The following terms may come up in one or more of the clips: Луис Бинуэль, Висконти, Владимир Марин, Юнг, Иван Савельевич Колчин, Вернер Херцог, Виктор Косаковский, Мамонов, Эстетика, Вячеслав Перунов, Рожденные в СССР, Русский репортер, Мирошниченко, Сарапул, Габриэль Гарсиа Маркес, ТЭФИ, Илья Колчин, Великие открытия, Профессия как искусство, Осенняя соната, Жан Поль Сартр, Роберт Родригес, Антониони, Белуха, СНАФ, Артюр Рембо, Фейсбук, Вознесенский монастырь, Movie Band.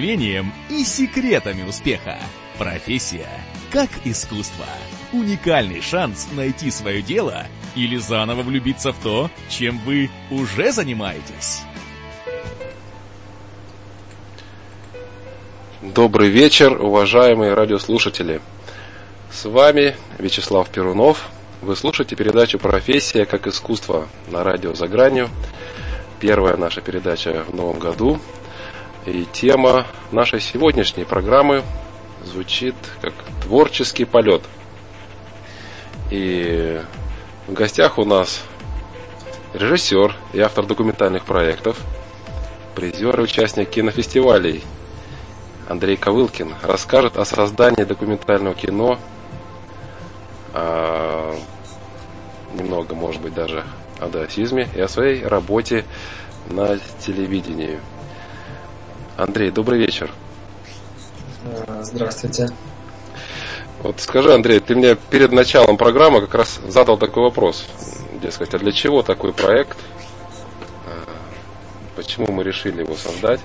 Вением и секретами успеха. Профессия как искусство. Уникальный шанс найти свое дело или заново влюбиться в то, чем вы уже занимаетесь. Добрый вечер, уважаемые радиослушатели. С вами Вячеслав Перунов. Вы слушаете передачу «Профессия как искусство» на радио «За гранью». Первая наша передача в новом году. И тема нашей сегодняшней программы звучит как «Творческий полет». И в гостях у нас режиссер и автор документальных проектов, призер и участник кинофестивалей Андрей Ковылкин расскажет о создании документального кино, немного, может быть, даже о даосизме и о своей работе на телевидении. Андрей, добрый вечер. Здравствуйте. Вот скажи, Андрей, ты мне перед началом программы как раз задал такой вопрос, дескать, а для чего такой проект? Почему мы решили его создать?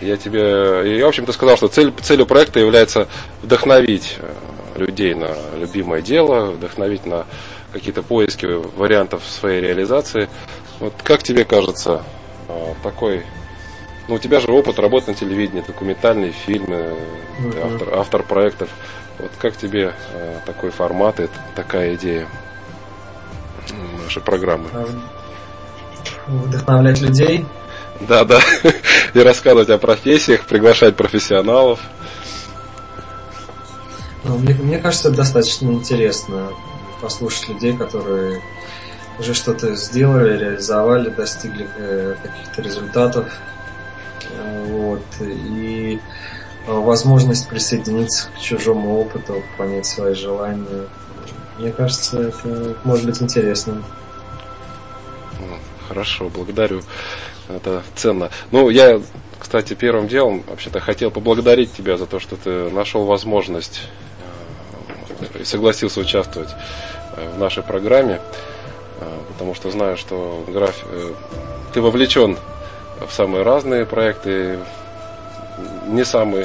Я, в общем-то, сказал, что целью проекта является вдохновить людей на любимое дело, вдохновить на какие-то поиски вариантов своей реализации. Вот как тебе кажется, такой... Ну, у тебя же опыт работы на телевидении, документальные фильмы, автор проектов. Вот как тебе такой формат и такая идея нашей программы? Вдохновлять людей. Да. И рассказывать о профессиях, приглашать профессионалов. Мне кажется, достаточно интересно послушать людей, которые уже что-то сделали, реализовали, достигли каких-то результатов. Вот. И возможность присоединиться к чужому опыту, понять свои желания. Мне кажется, это может быть интересным. Хорошо, благодарю. Это ценно. Ну, я, кстати, первым делом вообще-то хотел поблагодарить тебя за то, что ты нашел возможность и согласился участвовать в нашей программе, потому что знаю, что ты вовлечен в самые разные проекты, не самый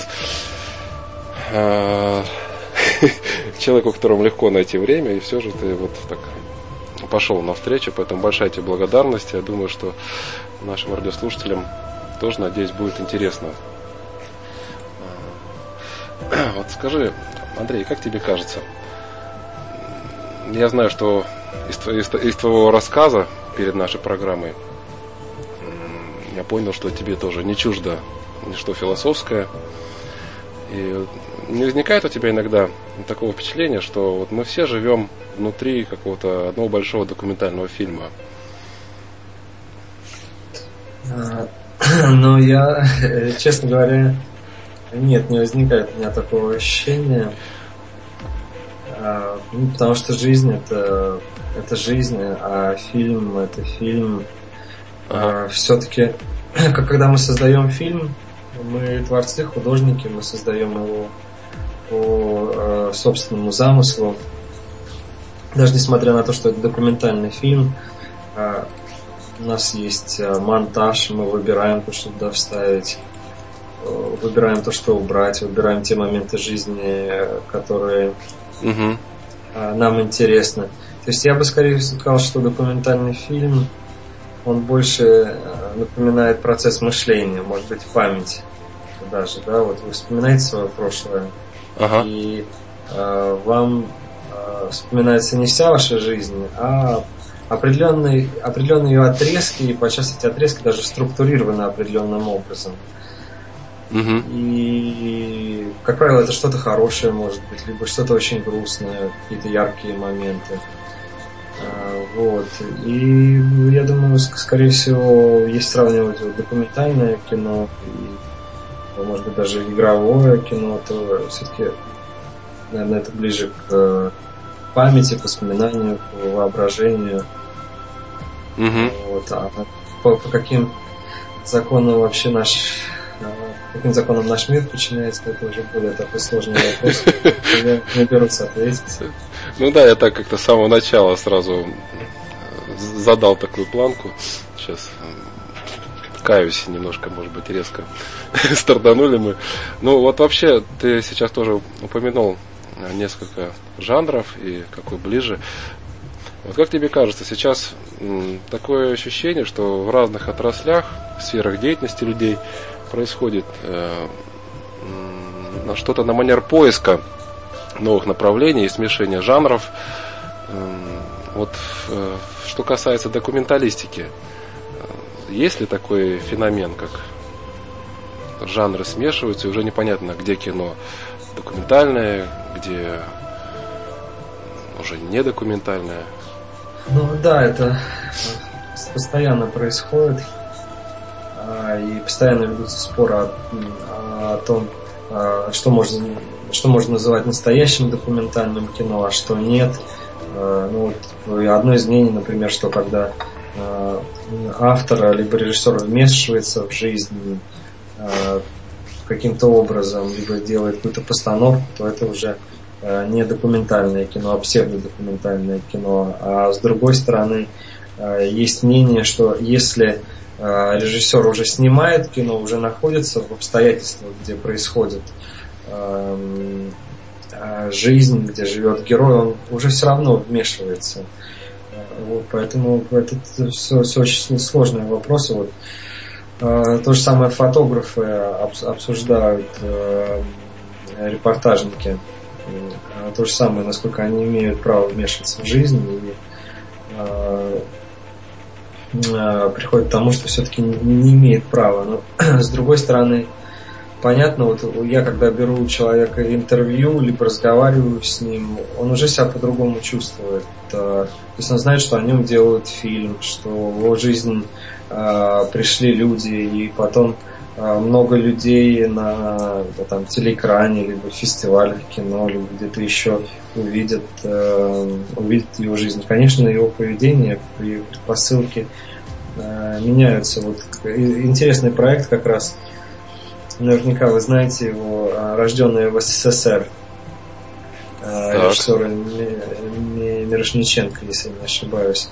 человек, у которого легко найти время, и все же ты вот так пошел навстречу, поэтому большая тебе благодарность. Я думаю, что нашим радиослушателям тоже, надеюсь, будет интересно. Вот скажи, Андрей, как тебе кажется? Я знаю, что из твоего рассказа перед нашей программой я понял, что тебе тоже не чуждо ничто философское. И не возникает у тебя иногда такого впечатления, что вот мы все живем внутри какого-то одного большого документального фильма? Ну, я, честно говоря, нет, не возникает у меня такого ощущения. Потому что жизнь – это жизнь, а фильм – это фильм. Все-таки, когда мы создаем фильм, мы творцы, художники, мы создаем его по собственному замыслу. Даже несмотря на то, что это документальный фильм, у нас есть монтаж, мы выбираем то, что туда вставить, выбираем то, что убрать, выбираем те моменты жизни, которые нам интересны. То есть я бы скорее сказал, что документальный фильм... он больше напоминает процесс мышления, может быть, память даже, да, вот вы вспоминаете свое прошлое, и вам вспоминается не вся ваша жизнь, а определенные ее отрезки, и подчас эти отрезки даже структурированы определенным образом. И, как правило, это что-то хорошее, может быть, либо что-то очень грустное, какие-то яркие моменты. Вот. И я думаю, скорее всего, если сравнивать документальное кино и, может быть, даже игровое кино, то все-таки, наверное, это ближе к памяти, к воспоминанию, к воображению. Вот. А по каким законам вообще каким законам наш мир подчиняется, это уже более такой сложный вопрос. Я не берусь ответить. Ну да, я так как-то с самого начала сразу задал такую планку. Сейчас каюсь, немножко, может быть, резко старданули мы. Ну, вот вообще, ты сейчас тоже упомянул несколько жанров и какой ближе. Вот как тебе кажется, сейчас такое ощущение, что в разных отраслях, сферах деятельности людей происходит что-то на манер поиска новых направлений и смешения жанров. Вот что касается документалистики, есть ли такой феномен, как жанры смешиваются, и уже непонятно, где кино документальное, где уже не документальное? Ну да, это постоянно происходит, и постоянно ведутся споры о том, что можно называть настоящим документальным кино, а что нет. Ну, вот одно из мнений, например, что когда автор либо режиссер вмешивается в жизнь каким-то образом, либо делает какую-то постановку, то это уже не документальное кино, а псевдодокументальное кино. А с другой стороны, есть мнение, что если режиссер уже снимает кино, уже находится в обстоятельствах, где происходит жизнь, где живет герой, он уже все равно вмешивается. Вот, поэтому это все очень сложные вопросы. Вот. То же самое фотографы обсуждают, репортажники. То же самое, насколько они имеют право вмешиваться в жизнь, и приходит к тому, что все-таки не имеет права. Но с другой стороны, понятно, вот я когда беру у человека интервью, либо разговариваю с ним, он уже себя по-другому чувствует. То есть он знает, что о нем делают фильм, что в его жизнь пришли люди, и потом много людей на там, телеэкране, либо в фестивалях кино, либо где-то еще увидят его жизнь. Конечно, его поведение и предпосылки меняются. Вот интересный проект как раз. Наверняка вы знаете его, «Рожденные в СССР», режиссера Мирошниченко, если не ошибаюсь,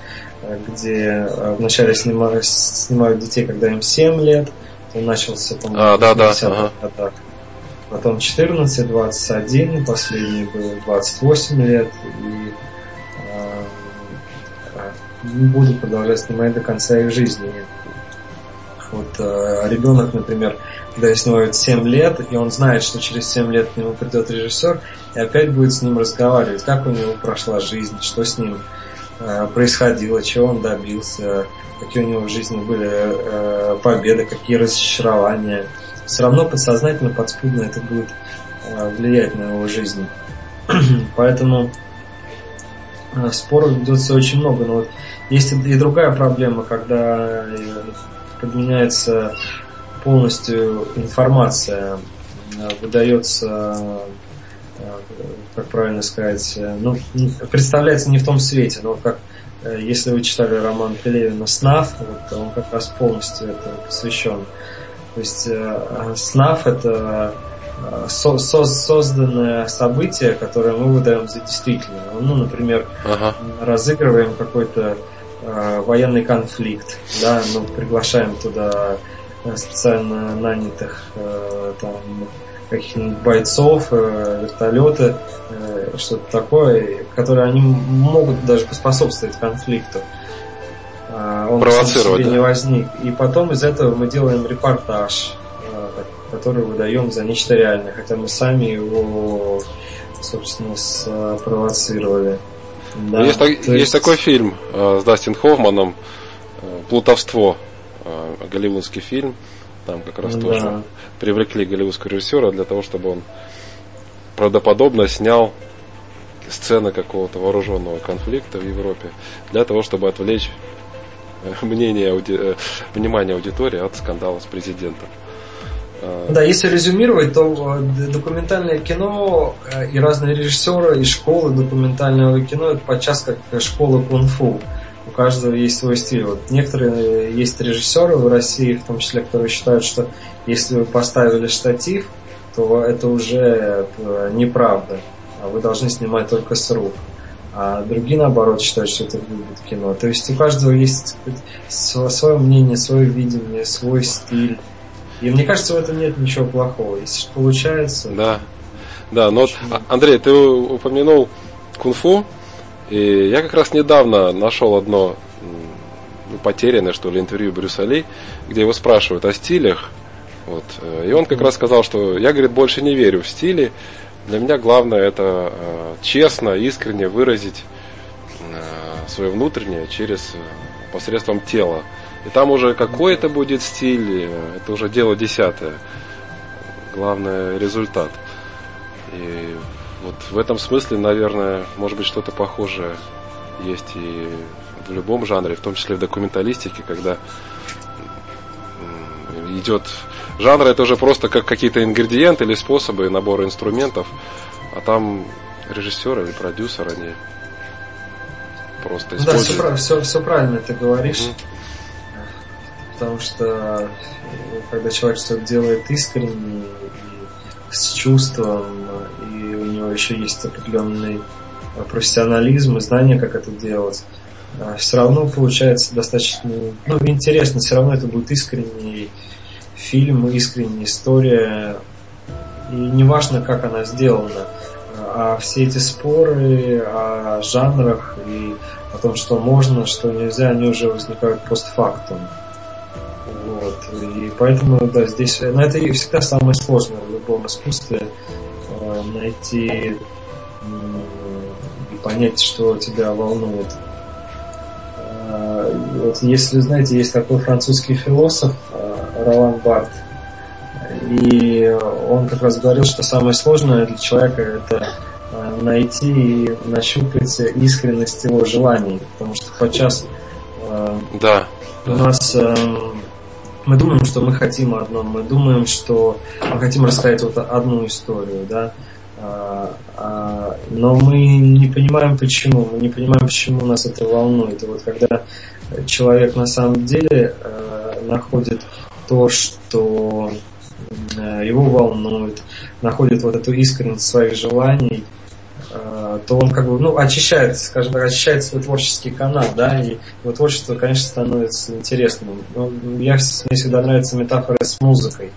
где вначале снимают детей, когда им 7 лет, он начался, по-моему, в 50-х годах, потом 14, 21, последний был 28 лет, и будут продолжать снимать до конца их жизни. Вот ребенок, например, когда я снимаю 7 лет, и он знает, что через 7 лет к нему придет режиссер и опять будет с ним разговаривать, как у него прошла жизнь, что с ним происходило, чего он добился, какие у него в жизни были победы, какие разочарования. Все равно подсознательно, подспудно это будет влиять на его жизнь. Поэтому споров ведется очень много. Но вот есть и другая проблема, когда подменяется полностью информация, выдается, как правильно сказать, ну, представляется не в том свете, но как если вы читали роман Пелевина «СНАФ», вот, он как раз полностью этому посвящен. То есть «СНАФ» — это созданное событие, которое мы выдаем за действительное. Ну, например, разыгрываем какой-то военный конфликт, да, мы приглашаем туда специально нанятых там каких-нибудь бойцов, вертолеты, что-то такое, которые они могут даже поспособствовать конфликту. Он провоцировать, себе да? не возник. И потом из этого мы делаем репортаж, который выдаем за нечто реальное, хотя мы сами его, собственно, спровоцировали. Да, есть, есть такой фильм с Дастин Хоффманом «Плутовство», голливудский фильм. Там как раз тоже привлекли голливудского режиссера для того, чтобы он правдоподобно снял сцены какого-то вооруженного конфликта в Европе, для того, чтобы отвлечь внимание аудитории от скандала с президентом. Да, если резюмировать, то документальное кино и разные режиссеры, и школы документального кино — это подчас как школа кунг-фу. У каждого есть свой стиль. Вот некоторые есть режиссеры в России, в том числе, которые считают, что если вы поставили штатив, то это уже неправда, а вы должны снимать только с рук. а другие, наоборот, считают, что это будет кино. То есть у каждого есть свое мнение, свое видение, свой стиль. И мне кажется, в этом нет ничего плохого. Если получается... Да, да, но, Андрей, ты упомянул кунг-фу, и я как раз недавно нашел одно потерянное, что ли, интервью Брюса Ли, где его спрашивают о стилях. Вот. И он как раз сказал, что я, говорит, больше не верю в стили. Для меня главное это честно, искренне выразить свое внутреннее через посредством тела. И там уже какой это будет стиль, это уже дело десятое. Главное результат. И вот в этом смысле, наверное, может быть, что-то похожее есть и в любом жанре, в том числе в документалистике, когда идет... Жанр — это уже просто как какие-то ингредиенты или способы набора инструментов, а там режиссеры или продюсеры, они просто используют. Да, все правильно ты говоришь, потому что когда человек что-то делает искренне, с чувством, и у него еще есть определенный профессионализм и знание, как это делать, все равно получается достаточно, ну, интересно, все равно это будет искренне. Фильм, искренняя история, и неважно, как она сделана. А все эти споры о жанрах и о том, что можно, что нельзя, они уже возникают постфактум. Вот. И поэтому, да, здесь... Но это и всегда самое сложное в любом искусстве — найти и понять, что тебя волнует. Вот, если, знаете, есть такой французский философ Ролан Барт, и он как раз говорил, что самое сложное для человека — это найти и нащупать искренность его желаний, потому что подчас у нас мы думаем, что мы хотим одно, мы думаем, что мы хотим рассказать вот одну историю, да, но мы не понимаем почему, нас это волнует. И вот когда человек на самом деле находит то, что его волнует, находит вот эту искренность своих желаний, то он как бы, ну, очищается, скажем так, очищает свой творческий канал, да, и его творчество, конечно, становится интересным. Но мне всегда нравятся метафоры с музыкой,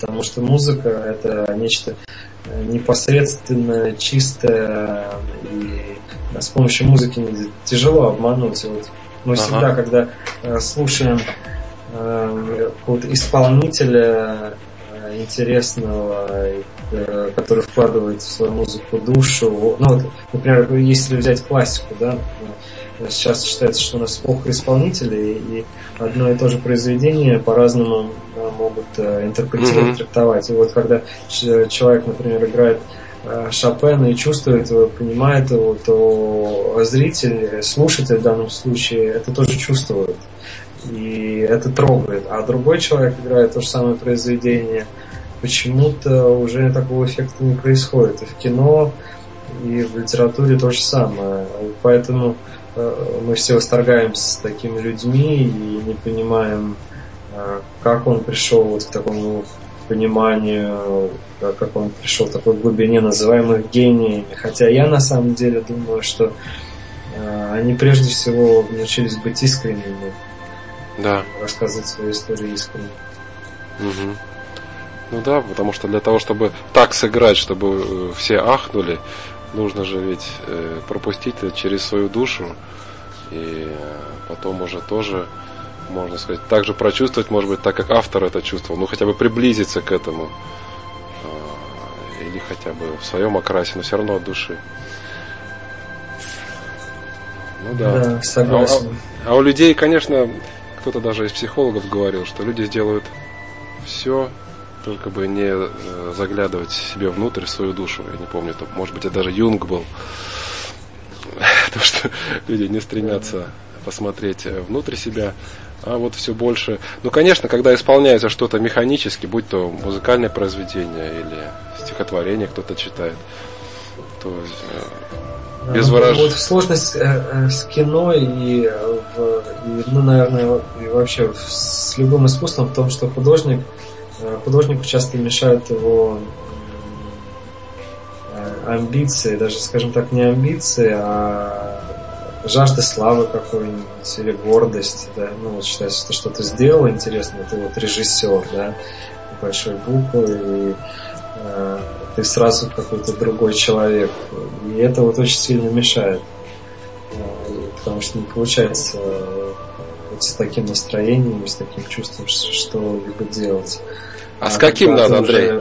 потому что музыка — это нечто непосредственно чистое, и с помощью музыки тяжело обмануть. Вот мы всегда, когда слушаем какого-то исполнителя интересного, который вкладывает в свою музыку душу. Ну, вот, например, если взять классику, да, сейчас считается, что у нас эпоха исполнителей, и одно и то же произведение по-разному могут интерпретировать, трактовать. И вот когда человек, например, играет Шопена и чувствует его, понимает его, то зритель, слушатель в данном случае, это тоже чувствует. И это трогает. А другой человек играет то же самое произведение, почему-то уже такого эффекта не происходит. И в кино, и в литературе то же самое. И поэтому мы все восторгаемся с такими людьми и не понимаем, как он пришел вот к такому пониманию, как он пришел к такой глубине называемых гений. Хотя я на самом деле думаю, что они прежде всего научились быть искренними. Да. Рассказывать свою историю искренне. Угу. Ну да, потому что для того, чтобы так сыграть, чтобы все ахнули, нужно же ведь пропустить это через свою душу. И потом уже тоже, можно сказать, так же прочувствовать, может быть, так, как автор это чувствовал, ну хотя бы приблизиться к этому. Или хотя бы в своем окрасе, но все равно от души. Ну да, согласен. А у людей, конечно... Кто-то даже из психологов говорил, что люди сделают все, только бы не заглядывать себе внутрь, свою душу. Я не помню, это, может быть, это даже Юнг был. То, что люди не стремятся посмотреть внутрь себя, а вот все больше... Ну, конечно, когда исполняется что-то механически, будь то музыкальное произведение или стихотворение кто-то читает, то... Без выражения. Вот сложность с кино и ну, наверное, и вообще с любым искусством в том, что художнику часто мешают его амбиции, даже, скажем так, не амбиции, а жажда славы какой-нибудь или гордость, да, ну вот считай, что ты что-то сделал интересное, ты вот режиссер, да, большой буквы, и ты сразу какой-то другой человек, и это вот очень сильно мешает, потому что не получается вот с таким настроением, с таким чувством что-либо делать. А с каким надо, Андрей?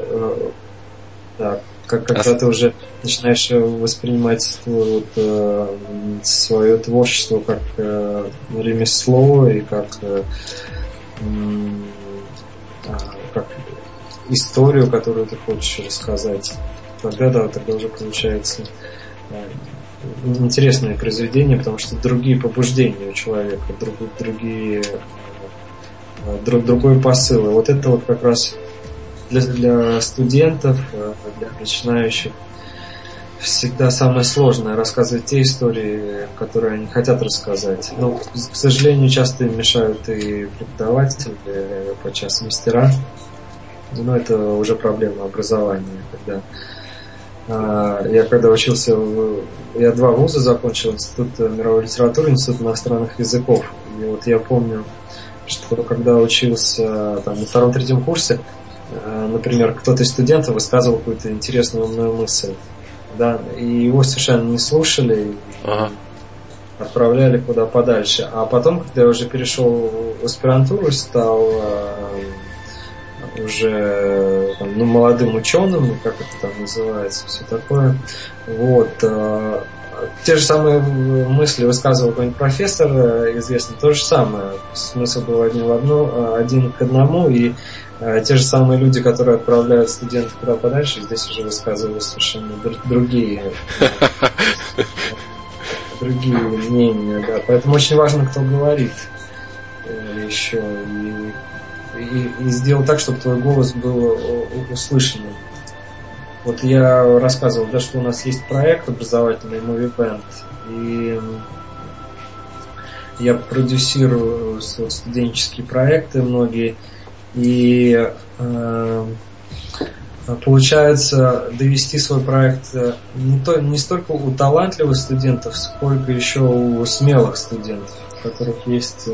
Да, когда ты уже начинаешь воспринимать вот, свое творчество как ремесло и как историю, которую ты хочешь рассказать, тогда уже получается интересное произведение, потому что другие побуждения у человека, другой посыл. И вот это вот как раз для студентов, для начинающих всегда самое сложное — рассказывать те истории, которые они хотят рассказать. Но, к сожалению, часто им мешают и преподаватели, и подчас мастера. Но это уже проблема образования. Я когда учился, я 2 вуза закончил, Институт мировой литературы, Институт иностранных языков. И вот я помню, что когда учился там, на 2-3 курсе, например, кто-то из студентов высказывал какую-то интересную умную мысль, да, и его совершенно не слушали, отправляли куда подальше. А потом, когда я уже перешел в аспирантуру, стал уже там, молодым ученым, как это там называется, все такое, вот, те же самые мысли высказывал какой-нибудь профессор известный, то же самое. Смысл был один к одному, и те же самые люди, которые отправляют студентов куда подальше, здесь уже высказывают совершенно другие мнения. Да. Поэтому очень важно, кто говорит еще. И сделал так, чтобы твой голос был услышан. Вот я рассказывал, да, что у нас есть проект образовательный Movie Band, и я продюсирую студенческие проекты многие, и получается довести свой проект не столько у талантливых студентов, сколько еще у смелых студентов, у которых есть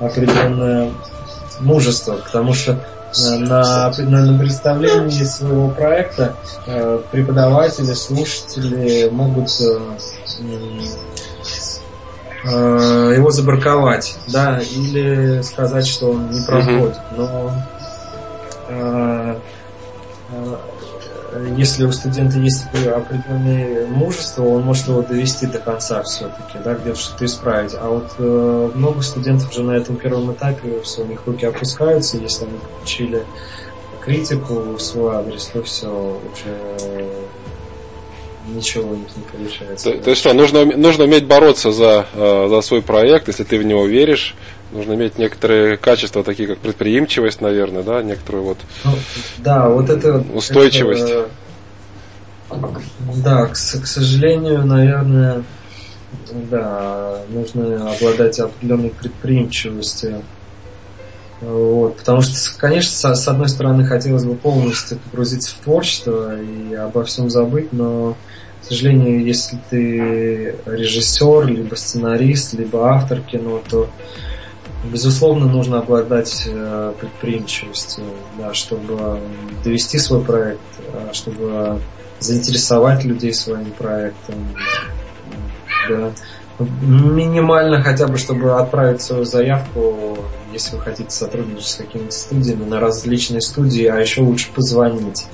определенное мужество, потому что на представлении своего проекта преподаватели, слушатели могут его забраковать, да, или сказать, что он не проходит. Но если у студента есть определенное мужество, он может его довести до конца все-таки, да, где-то что-то исправить. А вот много студентов уже на этом первом этапе, все, у них руки опускаются, если они получили критику в свой адрес, то все, уже ничего у них не получается. То есть что, нужно уметь бороться за свой проект, если ты в него веришь. Нужно иметь некоторые качества, такие как предприимчивость, наверное, да, некоторую вот, да, вот это, устойчивость. Да, к сожалению, наверное, да, нужно обладать определенной предприимчивостью. Вот, потому что, конечно, с одной стороны, хотелось бы полностью погрузиться в творчество и обо всем забыть, но, к сожалению, если ты режиссер, либо сценарист, либо автор кино, то безусловно, нужно обладать предприимчивостью, да, чтобы довести свой проект, чтобы заинтересовать людей своим проектом. Да. Минимально хотя бы, чтобы отправить свою заявку, если вы хотите сотрудничать с какими-то студиями, на различные студии, а еще лучше позвонить.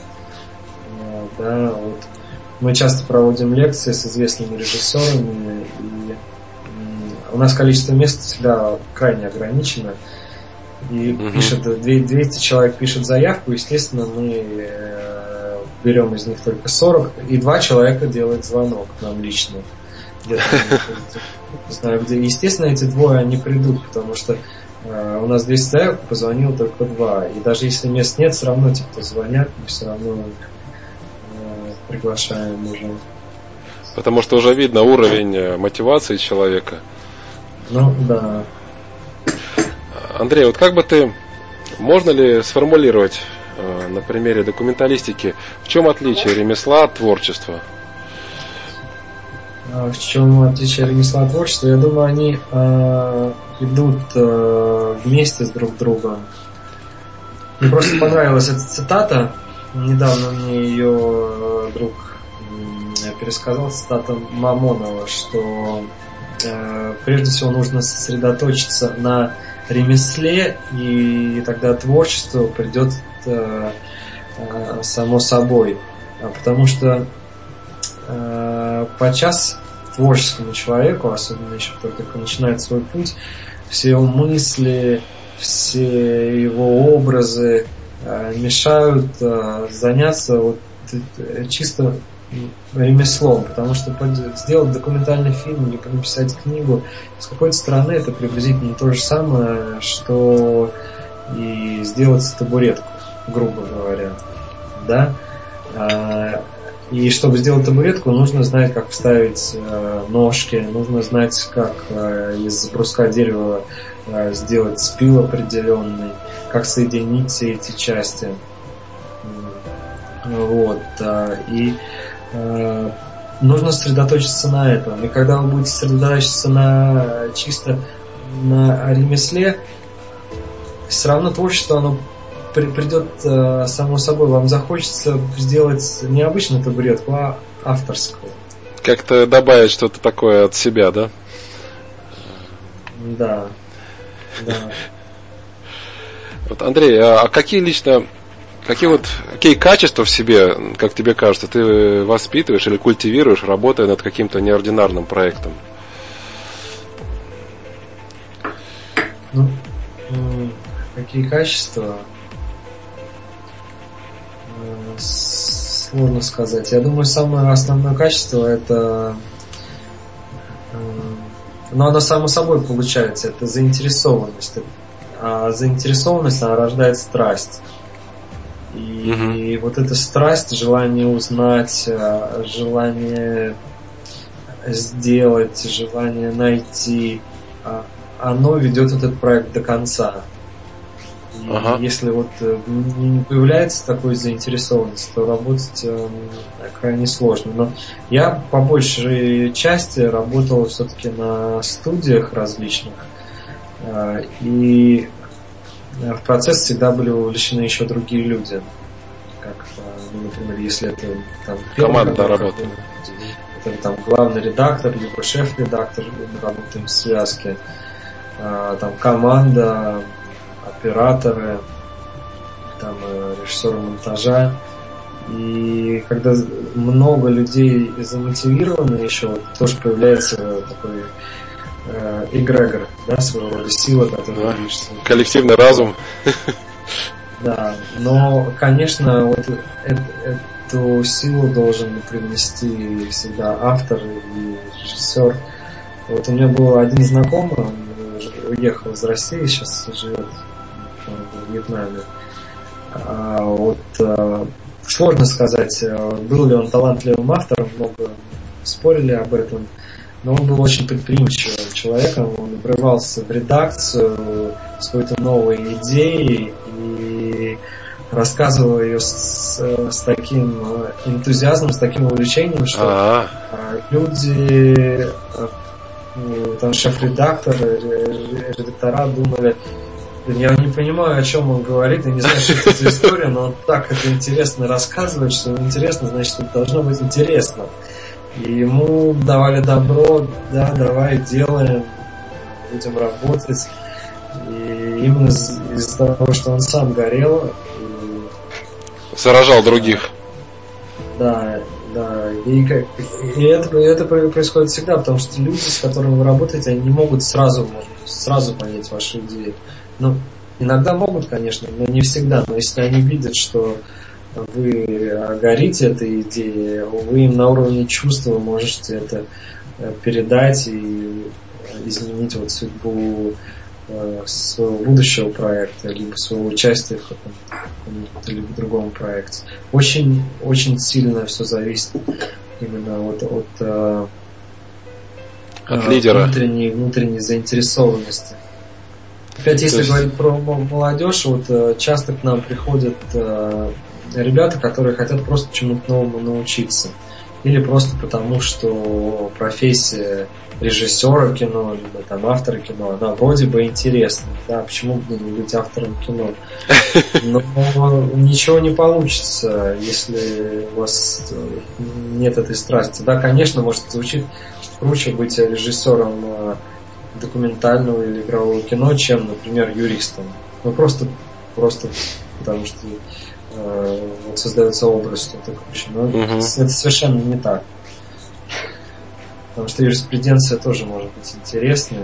Да, вот. Мы часто проводим лекции с известными режиссерами, и у нас количество мест всегда крайне ограничено. И пишет 200 человек пишет заявку, естественно, мы берем из них только 40, и 2 человека делают звонок нам лично. Не знаю, где. Естественно, эти 2 они придут, потому что у нас 200 заявок, позвонило только 2. И даже если мест нет, все равно те, кто звонят, мы все равно приглашаем уже. Потому что уже видно уровень мотивации человека. Ну, да. Андрей, вот как бы можно ли сформулировать на примере документалистики. В чем отличие ремесла от творчества? В чем отличие ремесла от творчества? Я думаю, они идут вместе с друг другом. Мне просто понравилась эта цитата. Недавно мне ее друг пересказал, цитата Мамонова, что прежде всего нужно сосредоточиться на ремесле, и тогда творчество придет само собой. Потому что подчас творческому человеку, особенно еще только начинает свой путь, все его мысли, все его образы мешают заняться вот чисто ремеслом, потому что сделать документальный фильм или написать книгу с какой-то стороны это приблизительно то же самое, что и сделать табуретку, грубо говоря, да. И чтобы сделать табуретку, нужно знать, как вставить ножки, нужно знать, как из бруска дерева сделать спил определенный, как соединить все эти части. Вот. И нужно сосредоточиться на этом. И когда вы будете сосредоточиться на чисто на ремесле, все равно творчество, оно придет само собой. Вам захочется сделать не обычную табуретку, а авторскую. Как-то добавить что-то такое от себя, да? Да. Да. Вот, Андрей, а какие лично, какие качества в себе, как тебе кажется, ты воспитываешь или культивируешь, работая над каким-то неординарным проектом? Ну, какие качества? Сложно сказать. Я думаю, самое основное качество это, но оно само собой получается, это заинтересованность. А заинтересованность, она рождает страсть. И, и вот эта страсть, желание узнать, желание сделать, желание найти, оно ведет этот проект до конца. И если вот не появляется такой заинтересованности, то работать крайне сложно. Но я по большей части работал все-таки на студиях различных, и в процесс всегда были вовлечены еще другие люди. Как, например, если это там команда работает, это там главный редактор, либо шеф-редактор, мы работаем в связке, там команда, операторы, там, режиссеры монтажа. И когда много людей замотивированы еще, тоже появляется такой эгрегор, да, своего рода сила, которая движется. Коллективный разум. Да, но, конечно, вот эту силу должен привнести всегда автор и режиссер. Вот у меня был один знакомый, он уехал из России, сейчас живет в Вьетнаме. Сложно сказать, был ли он талантливым автором, много спорили об этом, но он был очень предприимчивым человеком, он врывался в редакцию с какой-то новой идеей и рассказывал ее с таким энтузиазмом, с таким увлечением, что люди, там шеф-редакторы, редактора думали: я не понимаю, о чем он говорит, я не знаю, что это за история, но он так это интересно рассказывает, что интересно, значит, это должно быть интересно. И ему давали добро, да, давай делаем, будем работать. И именно из-за того, что он сам горел, заражал других. Да, да. И это происходит всегда, потому что люди, с которыми вы работаете, они не могут сразу понять вашу идею. Ну, иногда могут, конечно, но не всегда. Но если они видят, что вы горите этой идеей, вы им на уровне чувства можете это передать и изменить вот судьбу своего будущего проекта, либо своего участия в каком-то либо другом проекте. Очень, очень сильно все зависит именно от лидера, внутренней заинтересованности. Опять, если говорить про молодежь, вот часто к нам приходят ребята, которые хотят просто чему-то новому научиться. Или просто потому, что профессия режиссера кино, либо там автора кино, она вроде бы интересна. Да, почему бы не быть автором кино? Но ничего не получится, если у вас нет этой страсти. Да, конечно, может звучит круче быть режиссером документального или игрового кино, чем, например, юристом. Ну просто потому что вот создается образ, что ты круче. Но это совершенно не так. Потому что юриспруденция тоже может быть интересной,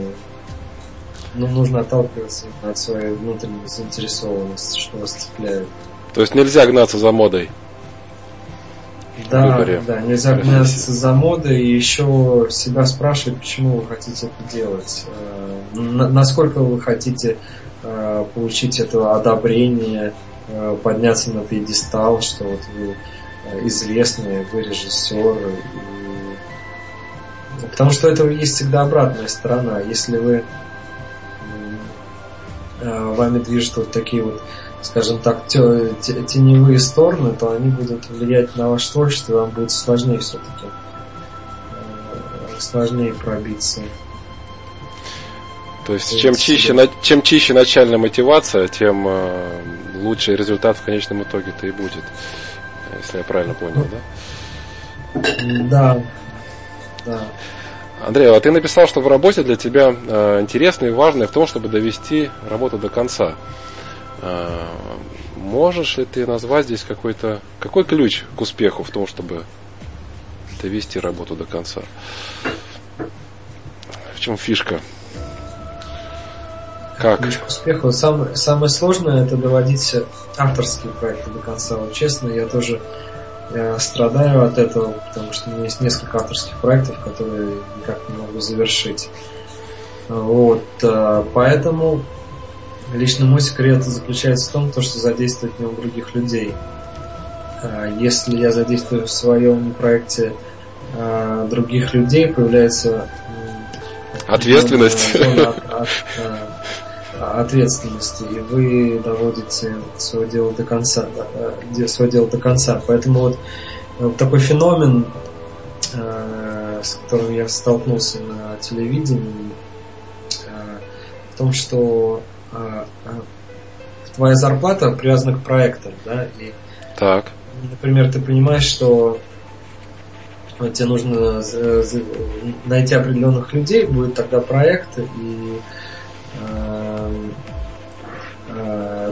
но нужно отталкиваться от своей внутренней заинтересованности, что вас цепляет. То есть нельзя гнаться за модой? Да, нельзя гнаться за модой и еще себя спрашивать, почему вы хотите это делать. Насколько вы хотите получить это одобрение, подняться на пьедестал, что вот вы известные, вы режиссеры. Потому что у этого есть всегда обратная сторона. Если вы вами движут вот такие вот, скажем так, теневые стороны, то они будут влиять на ваше творчество, и вам будет сложнее все-таки пробиться. То есть чем чище начальная мотивация, тем лучший результат в конечном итоге-то и будет. Если я правильно понял, да? Да. Да. Андрей, а ты написал, что в работе для тебя интересное и важное в том, чтобы довести работу до конца. Можешь ли ты назвать здесь какой ключ к успеху в том, чтобы довести работу до конца? В чем фишка? Как? Ключ к успеху. Самое сложное — это доводить авторские проекты до конца. Вот честно, я тоже страдаю от этого, потому что у меня есть несколько авторских проектов, которые никак не могу завершить. Вот. Поэтому лично мой секрет заключается в том, что задействовать в нем других людей. Если я задействую в своем проекте других людей, появляется ответственность. Ответственности, и вы доводите свое дело до конца, Поэтому вот такой феномен, с которым я столкнулся на телевидении, в том, что твоя зарплата привязана к проектам, да, и, так, например, ты понимаешь, что тебе нужно найти определенных людей, будет тогда проект, и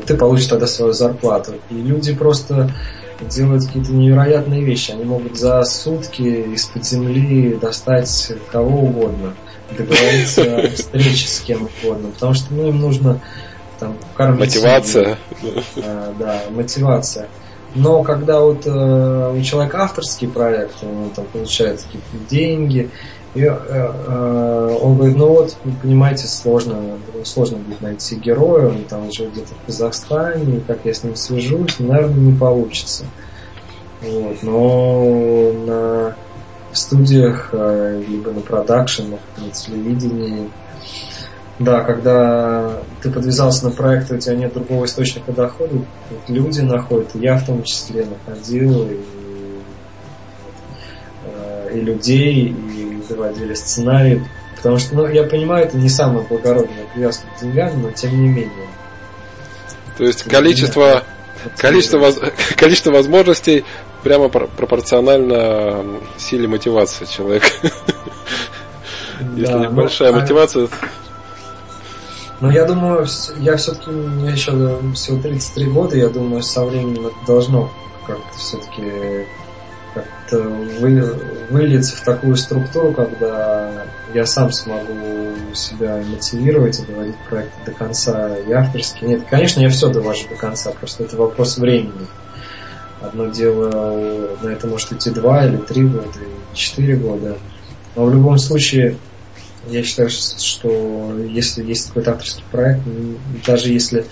ты получишь тогда свою зарплату. И люди просто делают какие-то невероятные вещи. Они могут за сутки из-под земли достать кого угодно, договориться о встрече с кем угодно, потому что им нужно там кормить. Мотивация. Да, мотивация. Но когда вот у человека авторский проект, он там получает какие-то деньги, и он говорит, понимаете, сложно будет найти героя, он там уже где-то в Казахстане, как я с ним свяжусь, наверное, не получится. Вот. Но на студиях, либо на продакшенах, на телевидении, да, когда ты подвязался на проект, у тебя нет другого источника дохода, люди находят, и я в том числе находил, и людей, и доводили сценарий, потому что, я понимаю, это не самое благородное привязка к деньгам, но тем не менее. То есть количество возможностей прямо пропорционально силе мотивации человека. Если большая мотивация. Но я думаю, я все-таки, мне еще всего 33 года, я думаю, со временем это должно как-то все-таки выльется в такую структуру, когда я сам смогу себя мотивировать и доводить проект до конца, и авторский. Нет, конечно, я все довожу до конца, просто это вопрос времени. Одно дело, на это может идти 2 или 3 года, или 4 года. Но в любом случае, я считаю, что если есть какой-то авторский проект, даже если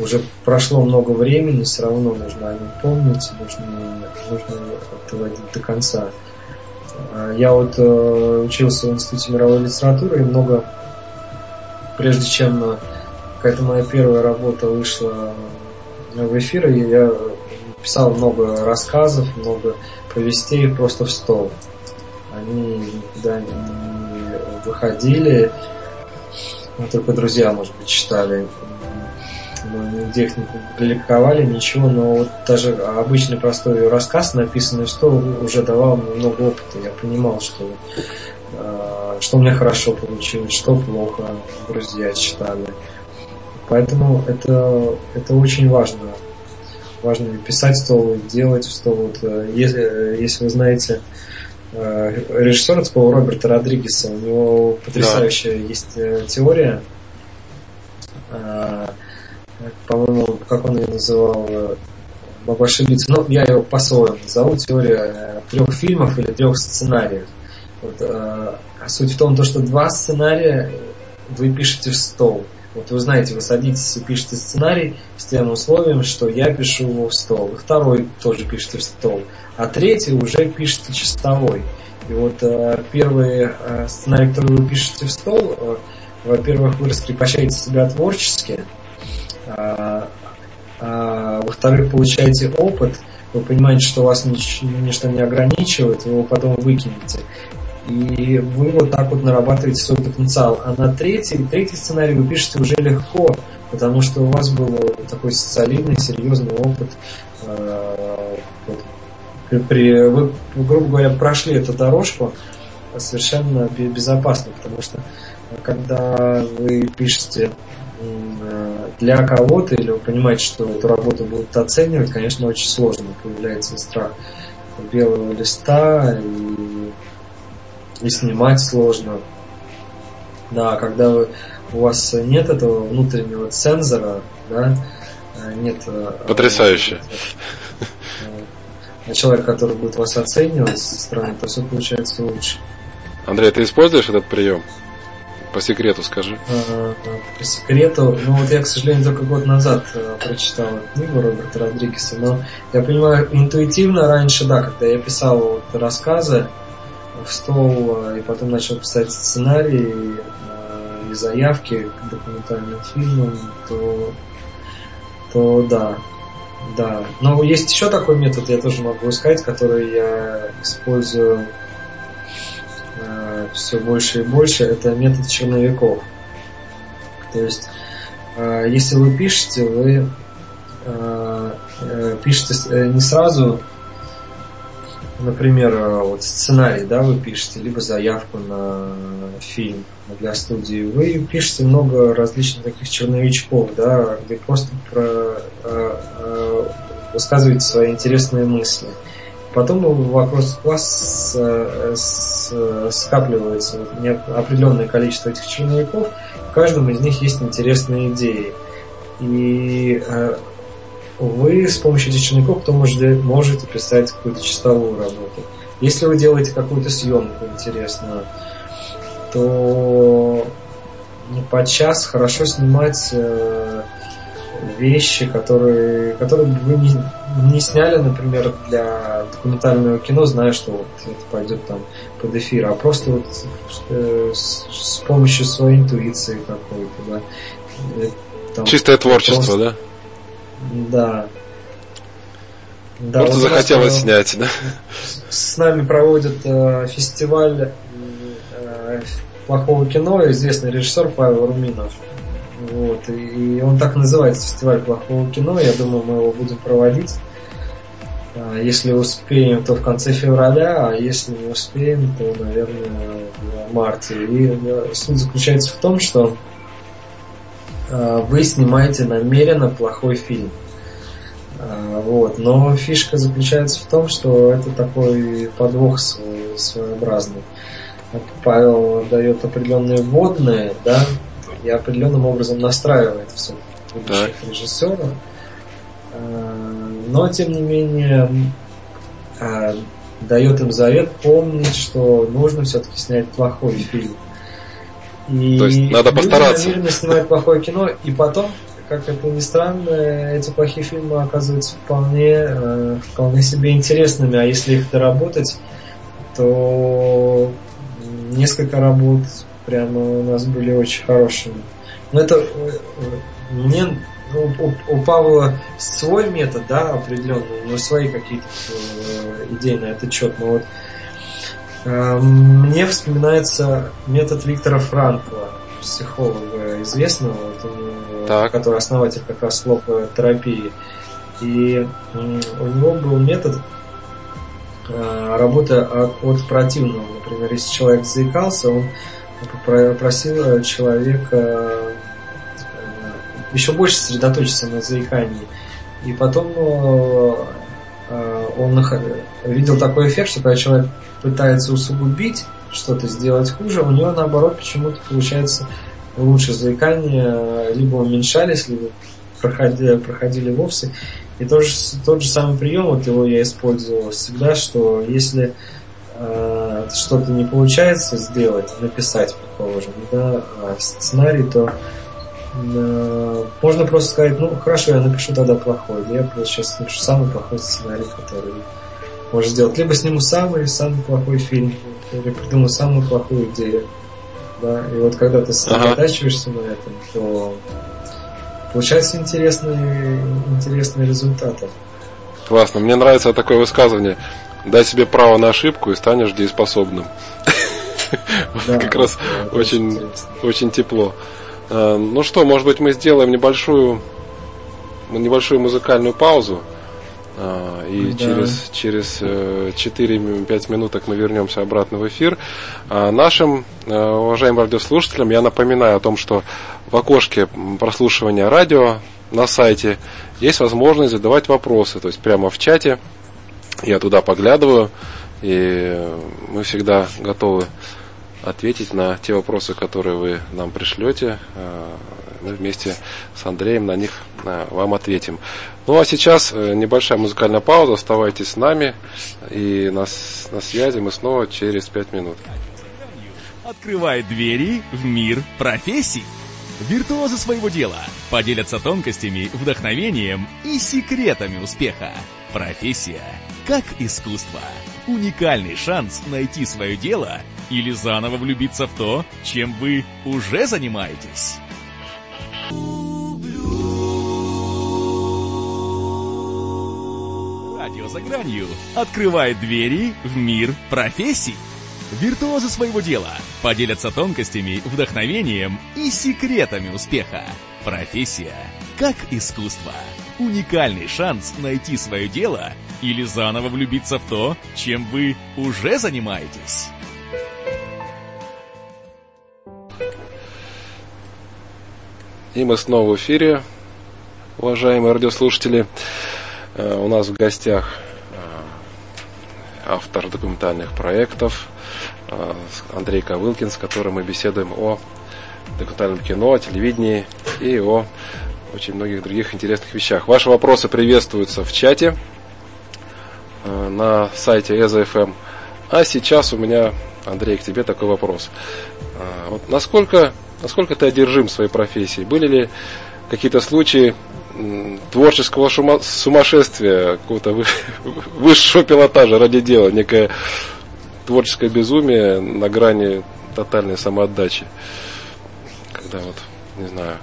уже прошло много времени, все равно нужно о нем помнить, нужно доводить до конца. Я учился в Институте мировой литературы и много, прежде чем Какая-то моя первая работа вышла в эфир, и я писал много рассказов, много повестей просто в стол. Они никуда не выходили, только друзья, может быть, читали. Мы нигде их не публиковали, ничего, но вот даже обычный простой рассказ, написанный в стол, уже давал мне много опыта. Я понимал, что у меня хорошо получилось, что плохо, друзья читали. Поэтому это очень важно. Важно писать в стол, делать в стол. Если вы знаете режиссера типа Роберта Родригеса, у него потрясающая есть теория. По-моему, как он ее называл, могу ошибиться, но я ее по-своему назову, теория 3 фильмов или 3 сценариев. Вот, суть в том, что 2 сценария вы пишете в стол. Вот вы знаете, вы садитесь и пишете сценарий с тем условием, что я пишу его в стол. Вы 2-й тоже пишете в стол, а 3-й уже пишете чистовой. И вот первый сценарий, который вы пишете в стол, во-первых, вы раскрепощаете себя творчески, во-вторых, получаете опыт, вы понимаете, что вас ничто не ограничивает, вы его потом выкинете. И вы вот так вот нарабатываете свой потенциал. А на третий сценарий вы пишете уже легко, потому что у вас был такой солидный, серьезный опыт. Вы, грубо говоря, прошли эту дорожку совершенно безопасно, потому что когда вы пишете для кого-то, или вы понимаете, что эту работу будут оценивать, конечно, очень сложно. Появляется страх белого листа, и снимать сложно. Да, когда у вас нет этого внутреннего цензора, да, нет... Потрясающе. Человек, который будет вас оценивать со стороны, то все получается лучше. Андрей, ты используешь этот прием? По секрету скажи. По секрету, вот я, к сожалению, только год назад прочитал книгу Роберта Родригеса, но я понимаю, интуитивно раньше, да, когда я писал рассказы в стол, и потом начал писать сценарии и заявки к документальным фильмам, то да. Но есть еще такой метод, я тоже могу сказать, который я использую все больше и больше, это метод черновиков. То есть, если вы пишете, вы пишете не сразу, например, вот сценарий, да, вы пишете, либо заявку на фильм для студии, вы пишете много различных таких черновичков, да, где просто высказываете свои интересные мысли. Потом вокруг вас скапливается определенное количество этих черновиков, в каждом из них есть интересные идеи. И вы с помощью этих черновиков потом можете писать какую-то чистовую работу. Если вы делаете какую-то съемку интересную, то подчас хорошо снимать вещи, которые вы не сняли, например, для документального кино, зная, что вот это пойдет там под эфир, а просто вот с помощью своей интуиции какой-то, да. Там, чистое творчество, просто... да? Да. Просто захотелось снять, да? С нами проводят фестиваль плохого кино, известный режиссер Павел Руминов. Вот, и он так называется, фестиваль плохого кино. Я думаю, мы его будем проводить. Если успеем, то в конце февраля, а если не успеем, то, наверное, в марте. И суть заключается в том, что вы снимаете намеренно плохой фильм. Вот. Но фишка заключается в том, что это такой подвох своеобразный. Павел дает определенные вводные, да, и определенным образом настраивает всех будущих режиссеров. Но, тем не менее, дает им завет помнить, что нужно все-таки снять плохой фильм. И то есть надо постараться. Люди намеренно снимают плохое кино, и потом, как это ни странно, эти плохие фильмы оказываются вполне себе интересными. А если их доработать, то несколько работ прямо у нас были очень хорошими. Но это мне у Павла свой метод, да, определенный, у него свои какие-то идеи на этот счет. Но вот мне вспоминается метод Виктора Франкла, психолога известного, который основатель как раз логотерапии. И у него был метод работы от противного. Например, если человек заикался, он попросил человека еще больше сосредоточиться на заикании. И потом он видел такой эффект, что когда человек пытается усугубить что-то, сделать хуже, у него наоборот почему-то получается лучше заикание, либо уменьшались, либо проходили вовсе. И тот же самый прием, вот его я использовал всегда, что если что-то не получается сделать, написать, предположим, да, сценарий, то можно просто сказать: ну хорошо, я напишу тогда плохой, я просто сейчас напишу самый плохой сценарий, который можно сделать, либо сниму самый плохой фильм, или придумаю самую плохую идею, да. И вот когда ты сосредотачиваешься на этом, то получаются интересные результаты. Классно. Мне нравится такое высказывание: дай себе право на ошибку и станешь дееспособным. Да, как раз очень, очень тепло. Ну что, может быть, мы сделаем небольшую музыкальную паузу. И через 4-5 минуток мы вернемся обратно в эфир. Нашим уважаемым радиослушателям я напоминаю о том, что в окошке прослушивания радио на сайте есть возможность задавать вопросы, то есть прямо в чате. Я туда поглядываю, и мы всегда готовы ответить на те вопросы, которые вы нам пришлете. Мы вместе с Андреем на них вам ответим. Ну а сейчас небольшая музыкальная пауза. Оставайтесь с нами, и на связи мы снова через 5 минут. Открывает двери в мир профессий. Виртуозы своего дела поделятся тонкостями, вдохновением и секретами успеха. Профессия как искусство. Уникальный шанс найти свое дело или заново влюбиться в то, чем вы уже занимаетесь. Радио «За гранью» открывает двери в мир профессий. Виртуозы своего дела поделятся тонкостями, вдохновением и секретами успеха. Профессия как искусство. Уникальный шанс найти свое дело или заново влюбиться в то, чем вы уже занимаетесь. И мы снова в эфире, уважаемые радиослушатели. У нас в гостях автор документальных проектов Андрей Ковылкин, с которым мы беседуем о документальном кино, о телевидении и о очень многих других интересных вещах. Ваши вопросы приветствуются в чате на сайте EZFM. А сейчас у меня, Андрей, к тебе такой вопрос. Вот насколько ты одержим своей профессией? Были ли какие-то случаи творческого сумасшествия, какого-то высшего пилотажа ради дела, некое творческое безумие на грани тотальной самоотдачи? Когда вот, не знаю,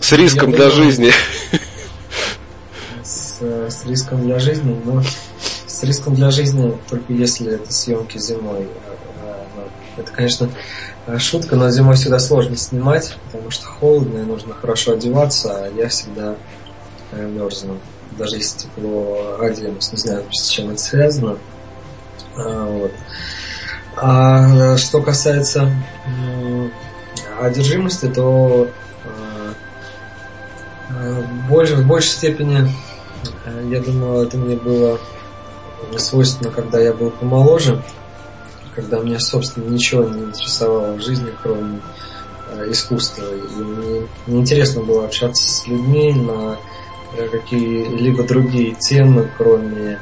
с риском для жизни. С риском для жизни, но с риском для жизни только если это съемки зимой. Это, конечно, шутка, но зимой всегда сложно снимать, потому что холодно и нужно хорошо одеваться, а я всегда мерзну. Даже если тепло оделась, не знаю, с чем это связано. Вот. А что касается одержимости, то в большей степени, я думаю, это мне было свойственно, когда я был помоложе, когда меня, собственно, ничего не интересовало в жизни, кроме искусства. И мне неинтересно было общаться с людьми на какие-либо другие темы, кроме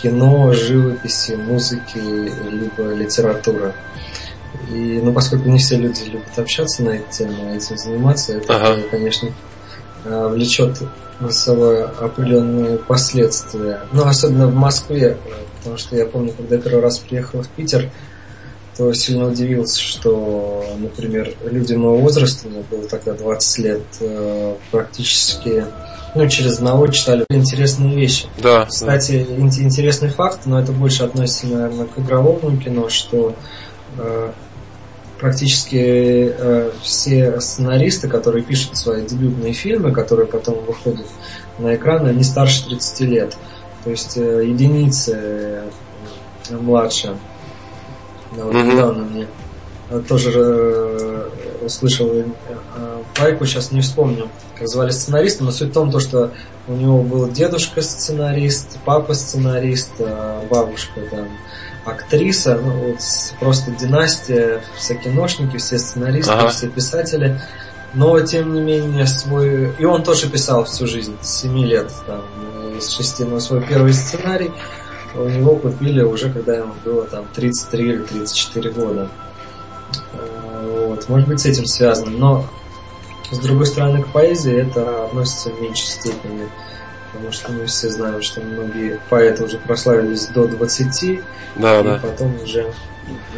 кино, живописи, музыки, либо литературы. И, ну, поскольку не все люди любят общаться на эти темы, этим заниматься, это, конечно, влечет за собой определенные последствия. Ну, особенно в Москве, потому что я помню, когда я первый раз приехал в Питер, то сильно удивился, что, например, люди моего возраста, мне было тогда 20 лет, практически через одного читали интересные вещи. Да. Кстати, интересный факт, но это больше относится, наверное, к игровому кино, что практически все сценаристы, которые пишут свои дебютные фильмы, которые потом выходят на экран, они старше 30 лет. То есть единицы младше. Недавно мне тоже услышал пайку, сейчас не вспомню, как звали сценариста, но суть в том, что у него был дедушка-сценарист, папа-сценарист, бабушка там актриса, просто династия, все киношники, все сценаристы, все писатели, но тем не менее свой... И он тоже писал всю жизнь, с 7 лет, там, с 6, но свой первый сценарий у него купили уже, когда ему было там 33 или 34 года. Может быть, с этим связано, но с другой стороны, к поэзии это относится в меньшей степени, потому что мы все знаем, что многие поэты уже прославились до 20, и потом уже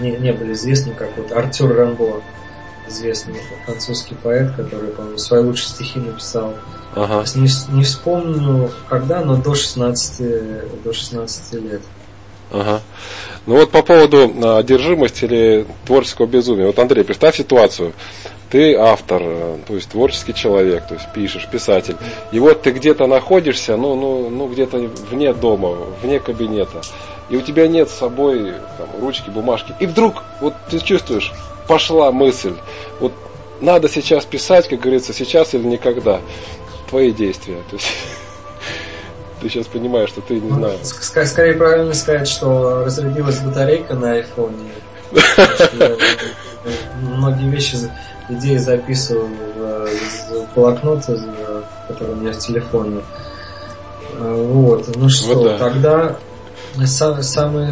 не были известны, как Артюр Рембо, известный французский поэт, который, по-моему, свои лучшие стихи написал. Не вспомню когда, но до 16 лет. Ну вот по поводу одержимости или творческого безумия. Вот, Андрей, представь ситуацию. Ты автор, то есть творческий человек, то есть пишешь, писатель. И вот ты где-то находишься, где-то вне дома, вне кабинета. И у тебя нет с собой ручки, бумажки. И вдруг ты чувствуешь, пошла мысль. Надо сейчас писать, как говорится, сейчас или никогда. Твои действия. То есть ты сейчас понимаешь, что ты не знаешь. Скорее правильно сказать, что разрядилась батарейка на айфоне. Многие вещи, идеи записывал в блокноте, который у меня в телефоне. Тогда самый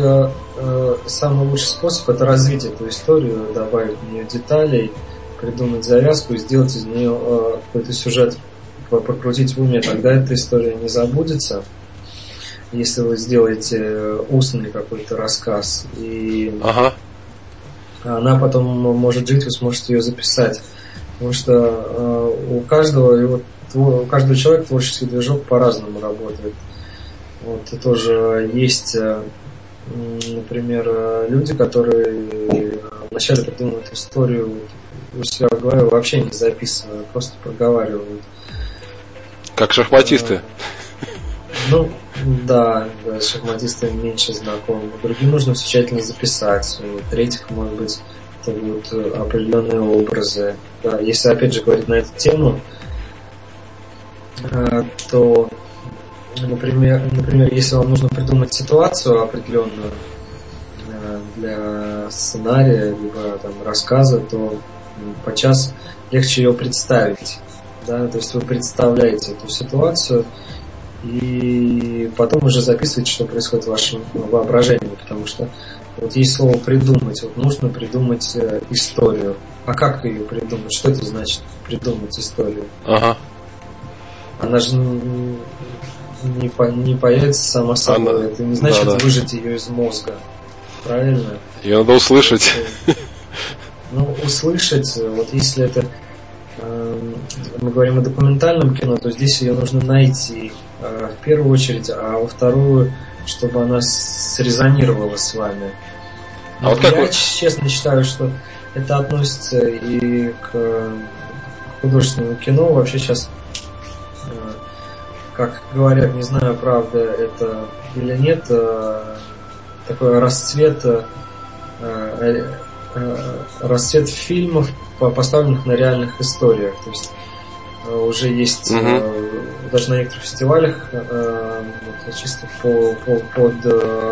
лучший способ — это развить эту историю, добавить в нее деталей, придумать завязку и сделать из нее какой-то сюжет, прокрутить в уме, тогда эта история не забудется, если вы сделаете устный какой-то рассказ, и она потом может жить, вы сможете ее записать, потому что у каждого человека творческий движок по-разному работает. И тоже есть, например, люди, которые вначале придумывают историю у себя в голове, вообще не записывая, просто проговаривают. Как шахматисты. Шахматисты меньше знакомы. Другим нужно все тщательно записать. У третьих, может быть, это будут определенные образы. Да, если, опять же, говорить на эту тему, то, например, если вам нужно придумать ситуацию определенную для сценария, либо рассказа, то подчас легче ее представить. Да, то есть вы представляете эту ситуацию и потом уже записываете, что происходит в вашем воображении, потому что есть слово «придумать», нужно придумать историю. А как ее придумать? Что это значит придумать историю? Она же не появится сама собой. Она... Это не значит выжать ее из мозга. Правильно? Ее надо услышать. Услышать, если это... мы говорим о документальном кино, то здесь ее нужно найти в первую очередь, а во вторую, чтобы она срезонировала с вами. Я честно считаю, что это относится и к художественному кино. Вообще сейчас, как говорят, не знаю, правда это или нет, такой расцвет фильмов, поставленных на реальных историях. То есть уже есть даже на некоторых фестивалях чисто под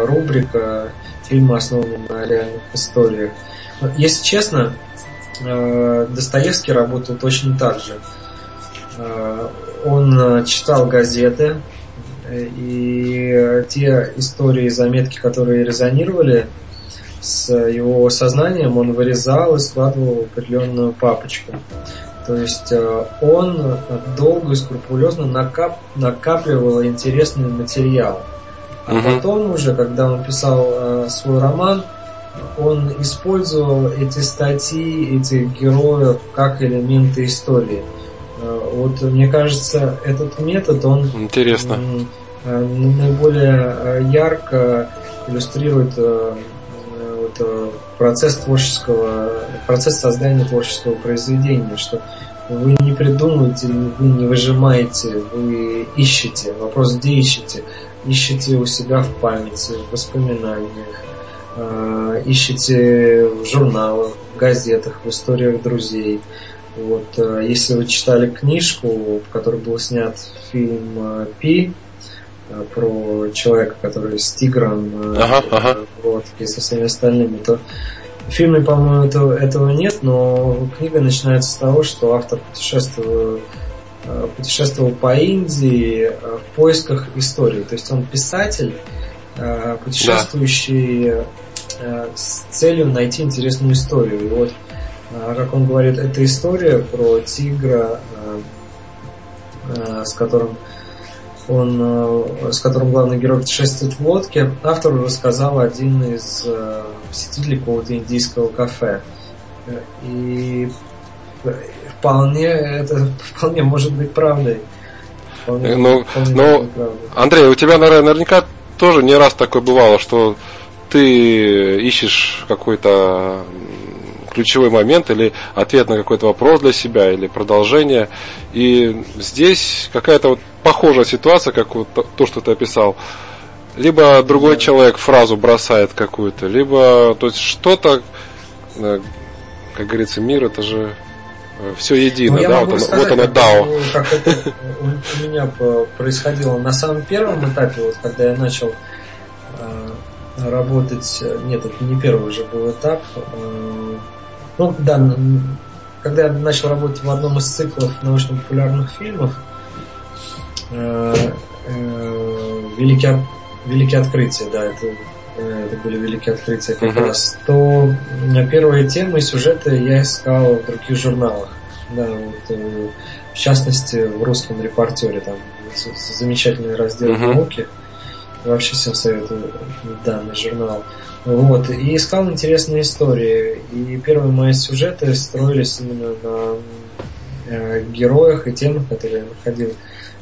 рубрика фильмы, основанные на реальных историях. Если честно, Достоевский работал точно так же. Он читал газеты, и те истории, заметки, которые резонировали с его сознанием, он вырезал и складывал в определенную папочку. То есть он долго и скрупулезно накапливал интересный материал. А потом уже, когда он писал свой роман, он использовал эти статьи, этих героев как элементы истории. Вот, мне кажется, этот метод, он интересно. Наиболее ярко иллюстрирует процесс творческого, процесс создания творческого произведения, что вы не придумываете, вы не выжимаете, вы ищете. Вопрос, где ищете? Ищете у себя в памяти, в воспоминаниях, ищете в журналах, в газетах, в историях друзей. Вот, если вы читали книжку, в которой был снят фильм «Пи», про человека, который с тигром, вот, и со всеми остальными, то в фильме, по-моему, этого нет, но книга начинается с того, что автор путешествовал по Индии в поисках истории. То есть он писатель, путешествующий с целью найти интересную историю. И вот, как он говорит, эта история про тигра, с которым главный герой путешествует в лодке, автору рассказал один из посетителей какого-то индийского кафе. И это вполне может быть правдой. Андрей, у тебя, наверняка тоже не раз такое бывало, что ты ищешь какой-то ключевой момент или ответ на какой-то вопрос для себя, или продолжение. И здесь какая-то вот похожая ситуация, как вот то, что ты описал. Либо другой человек фразу бросает какую-то, либо, то есть, что-то, как говорится, мир, это же все едино, да? Вот оно дао. Как это у меня происходило на самом первом этапе, вот когда я начал работать, нет, это не первый уже был этап. Ну да, когда я начал работать в одном из циклов научно-популярных фильмов «Великие открытия», да, это были «Великие открытия» как раз, то первые темы и сюжеты я искал в других журналах, да, вот, в частности в «Русском репортере», там замечательный раздел науки, вообще всем советую данный журнал. Вот, и искал интересные истории. И первые мои сюжеты строились именно на героях и темах, которые я находил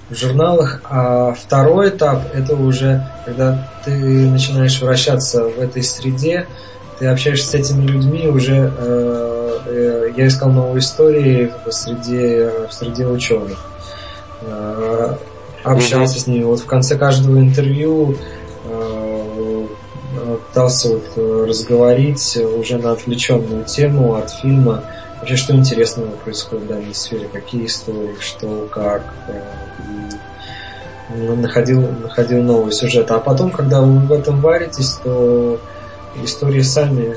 в журналах. А второй этап — это уже когда ты начинаешь вращаться в этой среде, ты общаешься с этими людьми, уже я искал новые истории в среде ученых. Общался с ними. Вот в конце каждого интервью пытался вот разговорить уже на отвлеченную тему от фильма. Вообще, что интересного происходит в данной сфере, какие истории, что, как. Находил новый сюжет. А потом, когда вы в этом варитесь, то истории сами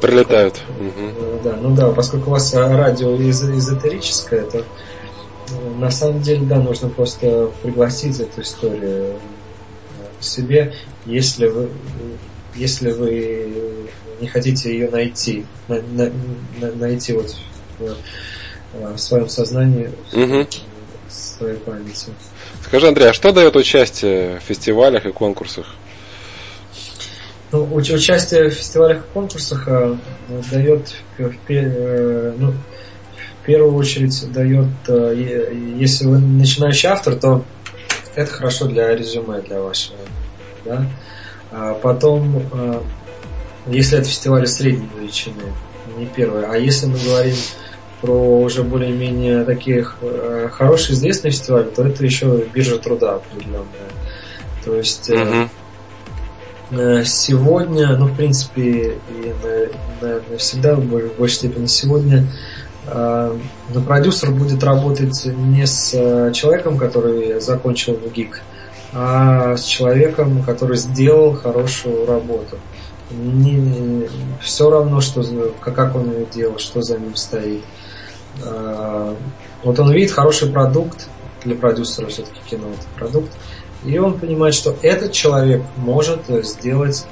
прилетают. Да, ну да, поскольку у вас радио эзотерическое, то на самом деле, да, нужно просто пригласить эту историю к себе, если вы не хотите ее найти вот в своем сознании, в своей памяти. Скажи, Андрей, а что дает участие в фестивалях и конкурсах? Ну, участие в фестивалях и конкурсах дает в первую очередь дает, если вы начинающий автор, то это хорошо для резюме, для вашего, да? А потом, если это фестивали средней величины, не первые, а если мы говорим про уже более-менее такие хорошие известные фестивали, то это еще биржа труда определенная. То есть сегодня, ну в принципе и наверное всегда в большей степени сегодня, но продюсер будет работать не с человеком, который закончил ГИК, а с человеком, который сделал хорошую работу. Не все равно, что, как он ее делал, что за ним стоит. Вот он видит хороший продукт, для продюсера все-таки кино — это продукт, и он понимает, что этот человек может сделать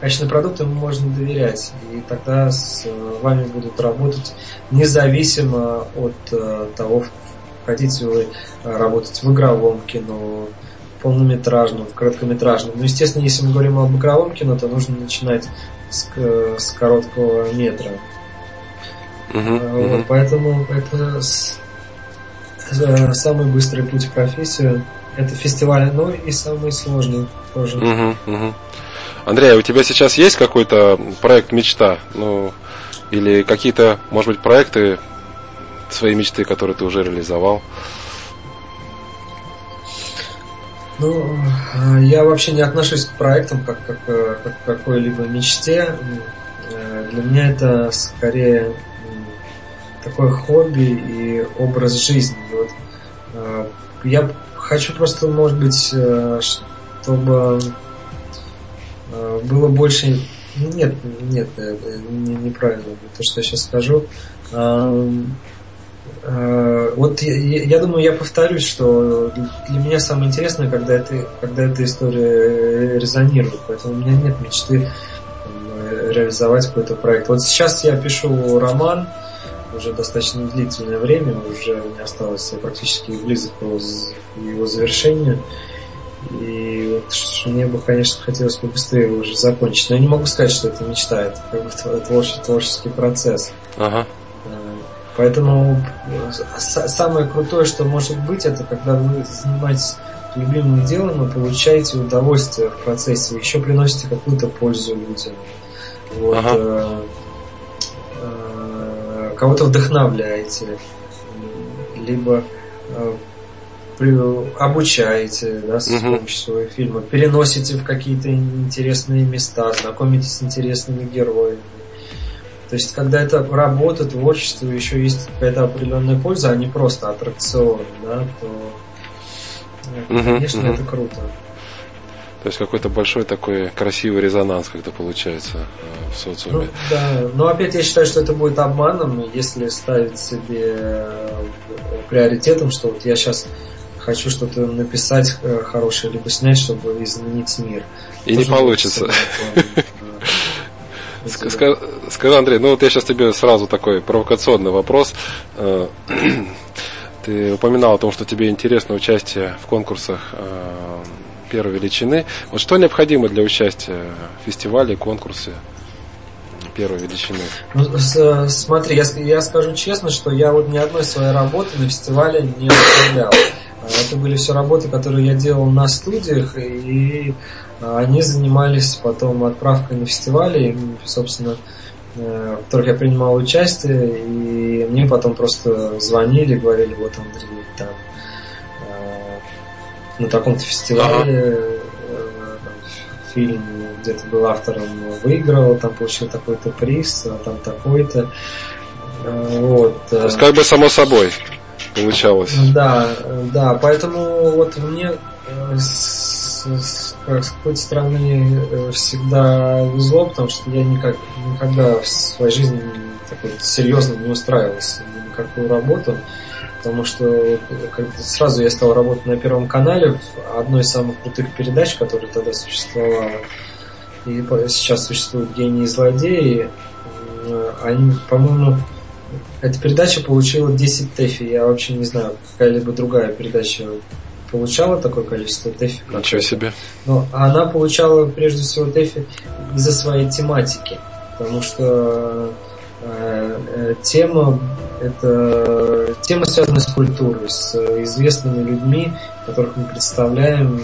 качественный продукт, ему можно доверять, и тогда с вами будут работать независимо от того, хотите вы работать в игровом кино, полнометражном, в короткометражном. Но, естественно, если мы говорим о игровом кино, то нужно начинать с короткого метра. Вот, поэтому это самый быстрый путь в профессию. Это фестиваль, но и самый сложный тоже. Андрей, а у тебя сейчас есть какой-то проект мечта? Ну, или какие-то, может быть, проекты своей мечты, которые ты уже реализовал? Ну, я вообще не отношусь к проектам как к какой-либо мечте. Для меня это скорее такое хобби и образ жизни. Вот. Я хочу просто, может быть, чтобы было больше... Нет, неправильно то, что я сейчас скажу. Вот я думаю, я повторюсь, что для меня самое интересное, когда эта история резонирует. Поэтому у меня нет мечты реализовать какой-то проект. Вот сейчас я пишу роман уже достаточно длительное время, уже у меня осталось практически близок его завершению. И вот мне бы, конечно, хотелось побыстрее уже закончить. Но я не могу сказать, что это мечта, это как бы творческий процесс. Ага. Поэтому самое крутое, что может быть, это когда вы занимаетесь любимым делом и получаете удовольствие в процессе, еще приносите какую-то пользу людям. Вот, кого-то вдохновляете, либо обучаете, да, с помощью своего фильма, переносите в какие-то интересные места, знакомитесь с интересными героями. То есть, когда это работа, творчество, еще есть какая-то определенная польза, а не просто аттракцион, да, то, конечно, это круто. То есть какой-то большой такой красивый резонанс как-то получается в социуме. Ну, да, но опять я считаю, что это будет обманом, если ставить себе приоритетом, что вот я сейчас хочу что-то написать хорошее, либо снять, чтобы изменить мир. И тоже не получится. Скажи, Андрей, ну вот я сейчас тебе сразу такой провокационный вопрос. Ты упоминал о том, что тебе интересно участие в конкурсах первой величины. Вот что необходимо для участия в фестивале, конкурсе первой величины? Ну, смотри, я скажу честно, что я вот ни одной своей работы на фестивале не выставлял. Это были все работы, которые я делал на студиях, и они занимались потом отправкой на фестивали, собственно, в которых я принимал участие, и мне потом просто звонили, говорили: вот, Андрей, там на таком-то фестивале фильм где-то был автором, выиграл, там получил такой-то приз, а там такой-то. Вот. То есть как бы само собой получалось. Да, да, поэтому вот мне с какой-то стороны всегда везло, потому что я никогда в своей жизни такой серьезно не устраивался на никакую работу. Потому что сразу я стал работать на Первом канале, в одной из самых крутых передач, которая тогда существовала, и сейчас существует «Гении и злодеи». Они, по-моему, эта передача получила 10 ТЭФИ. Я вообще не знаю, какая-либо другая передача получала такое количество ТЭФИ. Ничего себе. Но она получала прежде всего ТЭФИ из-за своей тематики, потому что тема связана с культурой, с известными людьми, которых мы представляем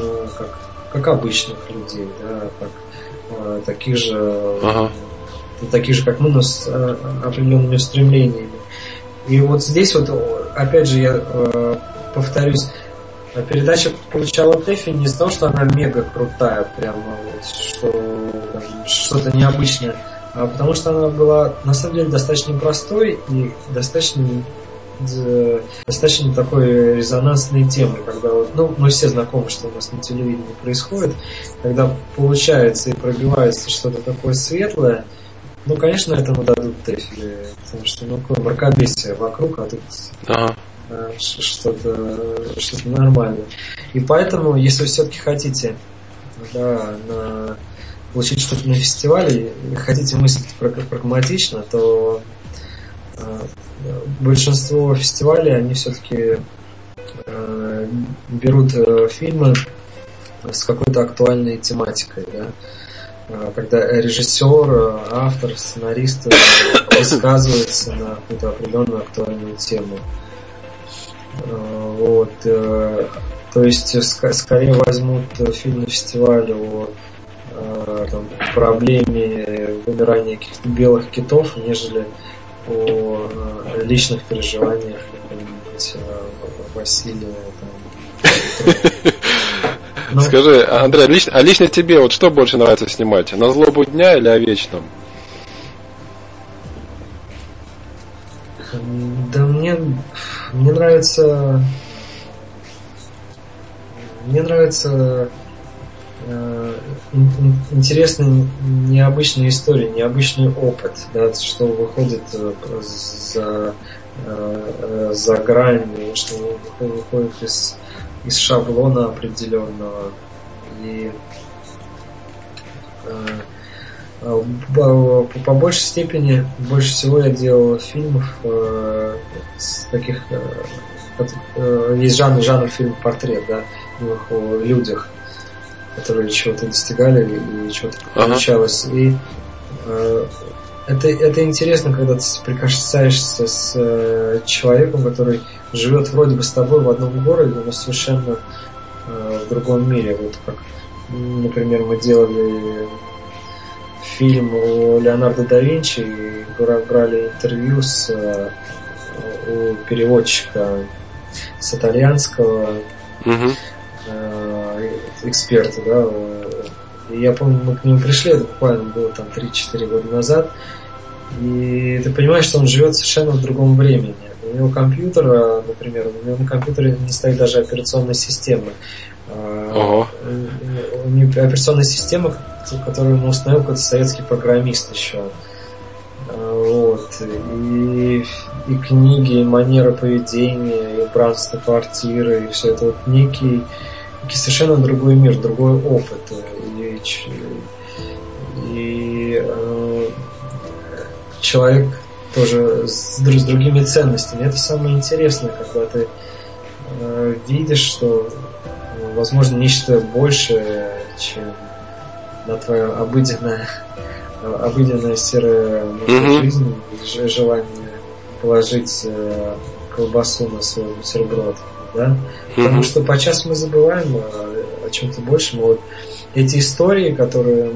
как обычных людей, да, как таких же, как мы, но с определенными устремлениями. И вот здесь вот, опять же, я повторюсь, передача получала ТЭФИ не из-за того, что она мега крутая, прямо вот, что-то необычное, потому что она была на самом деле достаточно простой и достаточно такой резонансной темой, когда вот, ну, мы все знакомы, что у нас на телевидении происходит, когда получается и пробивается что-то такое светлое, ну, конечно, этому дадут ТЭФИ, потому что, ну, какое мракобесие вокруг, а тут что-то нормальное. И поэтому, если вы все-таки хотите, да, получить что-то на фестивале, и хотите мыслить прагматично, то большинство фестивалей, они все-таки берут фильмы с какой-то актуальной тематикой, да? Когда режиссер, автор, сценарист высказывается на какую-то определенную актуальную тему. Вот. То есть скорее возьмут фильм на фестивале о там, проблеме вымирания каких-то белых китов, нежели о личных переживаниях какого-нибудь Василия. Ну, скажи, Андрей, лично тебе вот что больше нравится снимать? «На злобу дня» или «О вечном»? Да мне нравится... Мне нравятся интересные, необычные истории, необычный опыт, да, что выходит за грань, что выходит из шаблона определенного. И по большей степени, больше всего я делал фильмов с таких... Есть жанр фильм «Портрет», да, о людях, которые чего-то достигали и чего-то получалось. И это интересно, когда ты соприкасаешься с человеком, который живет вроде бы с тобой в одном городе, но совершенно в другом мире. Вот как, например, мы делали фильм о Леонардо да Винчи и брали интервью у переводчика с итальянского эксперта, да. И я помню, мы к нему пришли, это буквально было там 3-4 года назад, и ты понимаешь, что он живет совершенно в другом времени. У него компьютер, например, у него на компьютере не стоит даже операционной системы. У него операционная система, которую ему установил какой-то советский программист еще. Вот. И книги, и манера поведения, и убранство квартиры, и все это вот некий совершенно другой мир, другой опыт. И человек тоже с другими ценностями. Это самое интересное, когда ты видишь, что возможно нечто большее, чем на твоя обыденная серая жизнь, желание положить колбасу на свой бутерброд, да? Потому что подчас мы забываем о чем-то большем. Вот эти истории, которые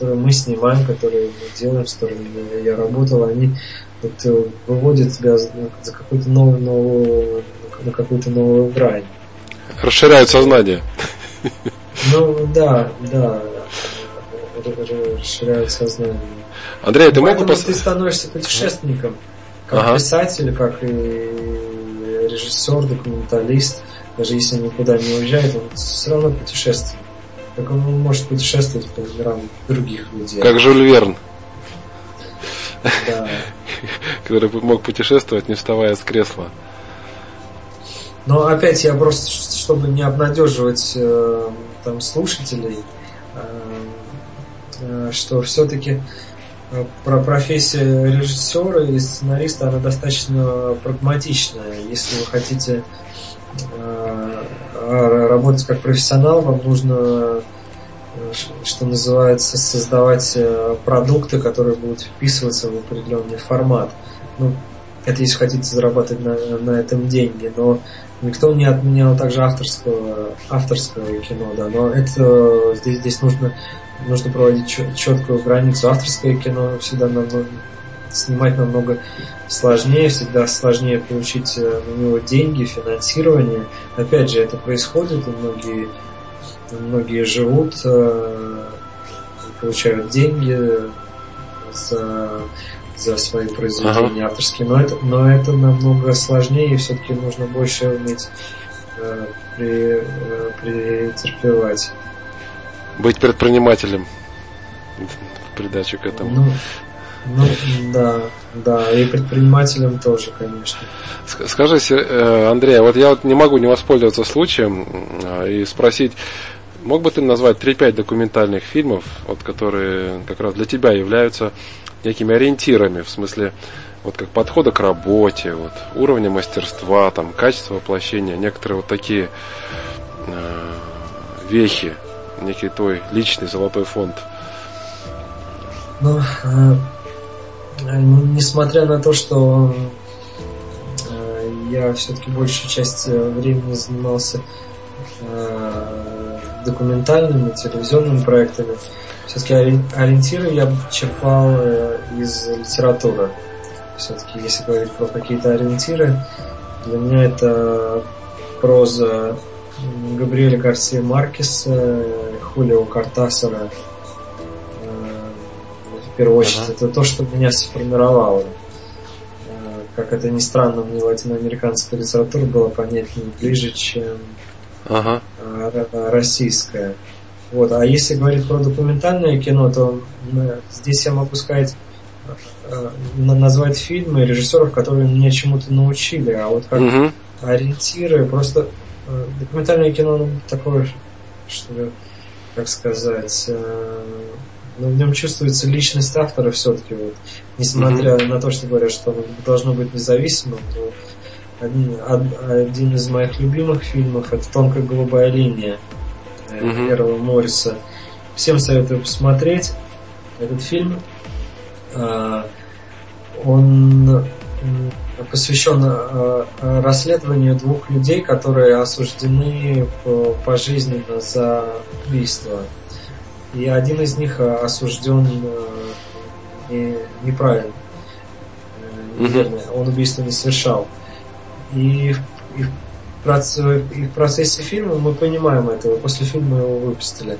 мы снимаем, которые мы делаем, с которыми я работал, они вот выводят тебя за какую-то новую грань. Расширяют сознание. Ну да. Расширяют сознание. Андрей, ты мог бы... Ты становишься путешественником, как писатель, как и режиссер, документалист. Даже если он никуда не уезжает, он все равно путешествует. Так он может путешествовать по мирам других людей. Как Жюль Верн. Да. Который мог путешествовать, не вставая с кресла. Но опять я просто, чтобы не обнадеживать там слушателей, что все-таки профессия режиссера и сценариста, она достаточно прагматичная. Если вы хотите работать как профессионал, вам нужно, что называется, создавать продукты, которые будут вписываться в определенный формат. Ну, это если хотите зарабатывать на этом деньги, но никто не отменял также авторского кино, да. Но это здесь нужно проводить четкую границу. Авторское кино всегда снимать намного сложнее, всегда сложнее получить на него деньги, финансирование. Опять же, это происходит, и многие живут, получают деньги за свои произведения авторские, но это намного сложнее, и все-таки нужно больше уметь претерпевать. Быть предпринимателем. В придачу к этому. Да, и предпринимателем тоже, конечно. Скажи, Андрей, вот я вот не могу не воспользоваться случаем и спросить, мог бы ты назвать 3-5 документальных фильмов, вот, которые как раз для тебя являются некими ориентирами, в смысле вот как подхода к работе, вот, уровня мастерства, там, качества воплощения, некоторые вот такие вехи. некий твой личный золотой фонд? Ну, несмотря на то, что я все-таки большую часть времени занимался документальными, телевизионными проектами, все-таки ориентиры я черпал из литературы. Все-таки, если говорить про какие-то ориентиры, для меня это проза Габриэля Гарсиа Маркеса, Хулио Кортасара. В первую очередь, это то, что меня сформировало. Как это ни странно, мне латиноамериканская литература была понятнее, ближе, чем российская. Вот. А если говорить про документальное кино, то здесь я могу сказать, назвать фильмы режиссеров, которые меня чему-то научили, а вот как ориентиры, просто документальное кино, ну, такое, что ли, как сказать, но в нем чувствуется личность автора все-таки, вот, несмотря на то, что говорят, что оно должно быть независимым. Один из моих любимых фильмов — это «Тонкая голубая линия» Эрла Морриса. Всем советую посмотреть этот фильм. Он посвящен расследованию двух людей, которые осуждены пожизненно за убийство. И один из них осужден неправильно. Он убийство не совершал. И в процессе фильма мы понимаем это. После фильма его выпустили.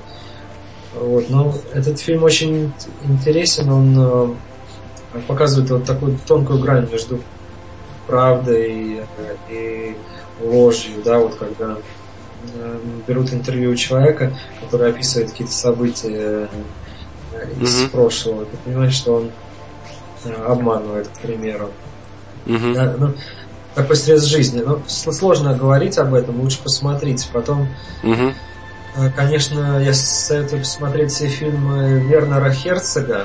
Вот. Но этот фильм очень интересен. Он показывает вот такую тонкую грань между правдой и ложью. Да, вот когда берут интервью у человека, который описывает какие-то события из прошлого. Ты понимаешь, что он обманывает, к примеру. Да, ну, такой срез жизни. Но сложно говорить об этом, лучше посмотрите. Потом, конечно, я советую посмотреть все фильмы Вернера Херцога.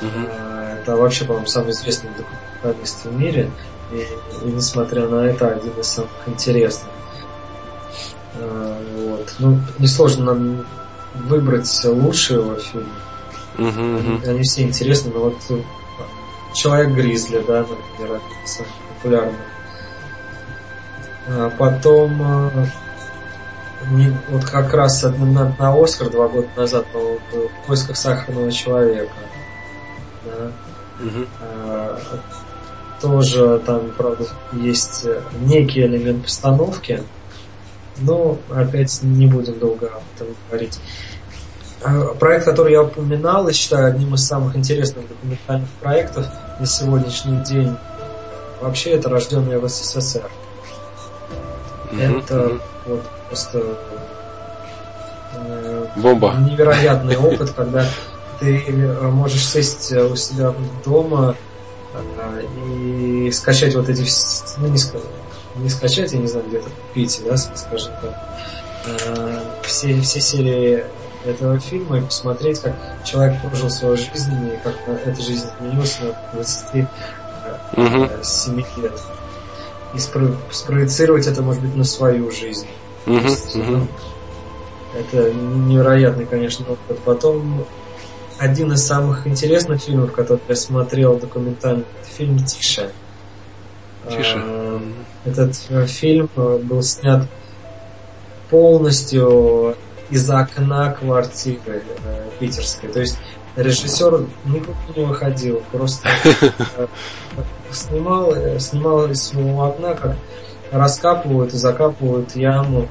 Это вообще, по-моему, самый известный документалист в мире. И несмотря на это, один из самых интересных. Вот. Ну, несложно нам выбрать лучшие его фильмы. Они все интересны, но вот «Человек-гризли», да, например, самый популярный. А потом вот как раз на «Оскар» 2 года назад был «В поисках сахарного человека». Да. Тоже там, правда, есть некий элемент постановки. Но опять не будем долго об этом говорить. Проект, который я упоминал и считаю одним из самых интересных документальных проектов на сегодняшний день, вообще это «Рожденные в СССР». Это вот просто бомба. Невероятный опыт, когда ты можешь сесть у себя дома и скачать вот эти, ну, не скачать, я не знаю, где-то купить, да, скажем так, все серии этого фильма и посмотреть, как человек прожил свою жизнь и как эта жизнь изменилась на 27 лет. И спроецировать это, может быть, на свою жизнь. Это невероятный, конечно, опыт. Потом один из самых интересных фильмов, который я смотрел документально, это фильм «Тише». Этот фильм был снят полностью из окна квартиры питерской. То есть режиссер никуда не выходил, просто снимал из своего окна, как раскапывают и закапывают яму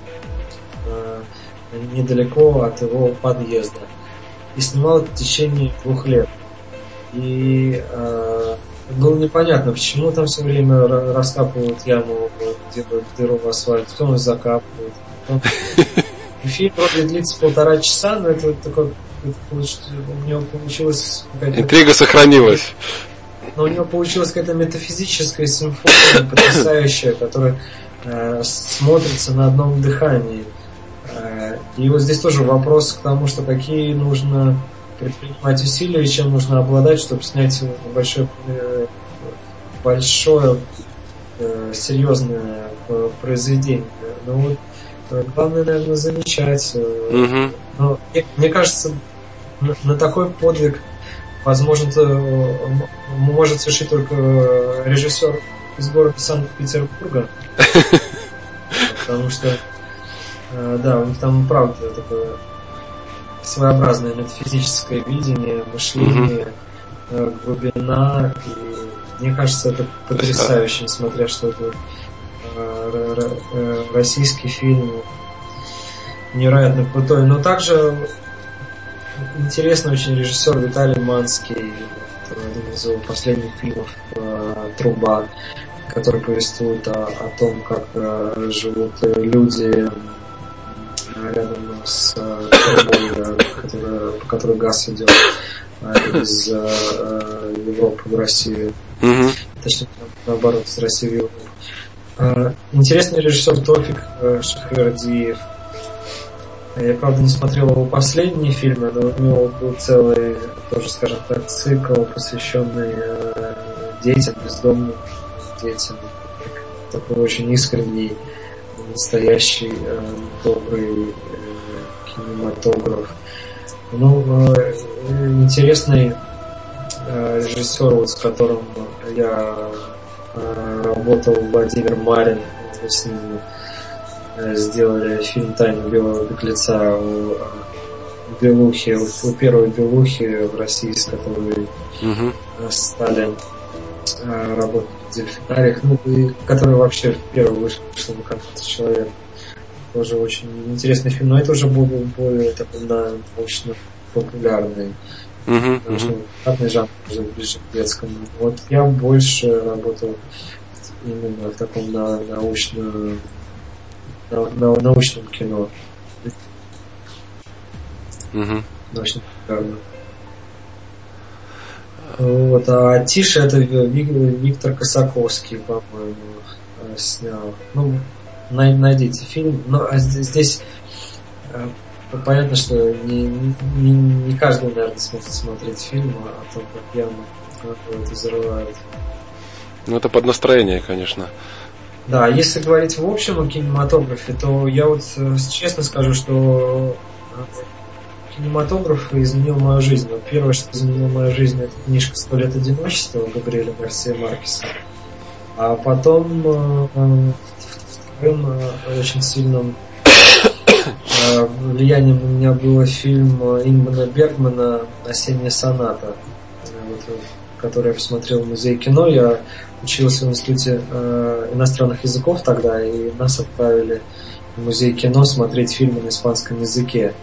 недалеко от его подъезда. И снимал в течение 2 лет. И было непонятно, почему там все время раскапывают яму, делают дыру в асфальт, потом закапывают. Фильм вроде длится 1,5 часа, но это такой, у него получилось какая-то... Интрига сохранилась. Но у него получилась какая-то метафизическая симфония потрясающая, которая смотрится на одном дыхании. И вот здесь тоже вопрос к тому, что какие нужно предпринимать усилия, чем нужно обладать, чтобы снять большое серьезное произведение. Но вот Главное, наверное, замечать. Угу. Но, мне кажется, на такой подвиг возможно может совершить только режиссер из города Санкт-Петербурга. Потому что да, у них там правда такое своеобразное метафизическое видение, мышление, глубина. И мне кажется, это потрясающе, несмотря что это российский фильм невероятно крутой. Но также интересный очень режиссер Виталий Манский, один из его последних фильмов «Труба», который повествует о том, как живут люди рядом с трубой, по которой газ идет из Европы в Россию. Mm-hmm. Точнее, наоборот, с России в Европу. Интересный режиссер Тофик Шахвердиев. Я, правда, не смотрел его последние фильмы, но у него был целый, тоже, скажем так, цикл, посвященный детям, бездомным детям. Такой очень искренний, настоящий, добрый кинематограф. Ну, интересный режиссер, вот, с которым я работал, Владимир Марин. Мы с ним сделали фильм «Тайна белого беглеца» у Белухи, у первой Белухи в России, с которой стали работать в «Дельфинариях», ну, и который вообще первый вышел на конкурс «Человек». Тоже очень интересный фильм, но это уже был более такой научно-популярный. Популярный жанр, уже ближе к детскому. Вот я больше работал именно в таком научном кино. Научно-популярном. Вот, а «Тише» это Виктор Косаковский, по-моему, снял. Ну, найдите фильм. Но здесь понятно, что не каждый, наверное, сможет смотреть фильм о том, как яму это взрывает. Ну, это под настроение, конечно. Да, если говорить в общем о кинематографе, то я вот честно скажу, что кинематограф изменил мою жизнь. Но первое, что изменило мою жизнь, это книжка «Сто лет одиночества» Габриэля Гарсиа Маркеса. А потом вторым очень сильным влиянием у меня был фильм Ингмара Бергмана «Осенняя соната», который я посмотрел в музее кино. Я учился в институте иностранных языков тогда, и нас отправили в музей кино смотреть фильмы на испанском языке.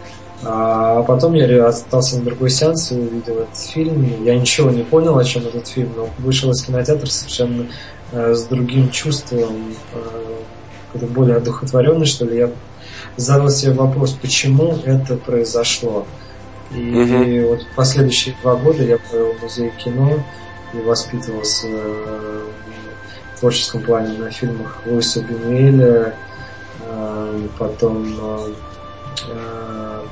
А потом я остался на другой сеанс и увидел этот фильм. Я ничего не понял, о чем этот фильм, но вышел из кинотеатра совершенно с другим чувством, какой-то более одухотворенный, что ли. Я задал себе вопрос, почему это произошло. И вот последующие 2 года я провел в музее кино и воспитывался в творческом плане на фильмах Луиса Бинуэля, потом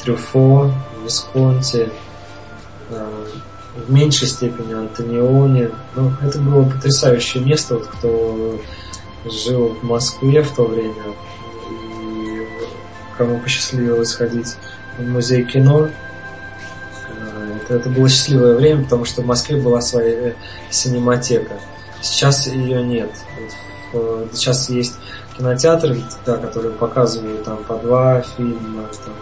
Трюфо, Висконти, в меньшей степени Антониони. Ну, это было потрясающее место, вот, кто жил в Москве в то время и кому посчастливилось сходить в музей кино. Это было счастливое время, потому что в Москве была своя синематека. Сейчас ее нет. Сейчас есть кинотеатры, да, которые показывают там по 2 фильма, там,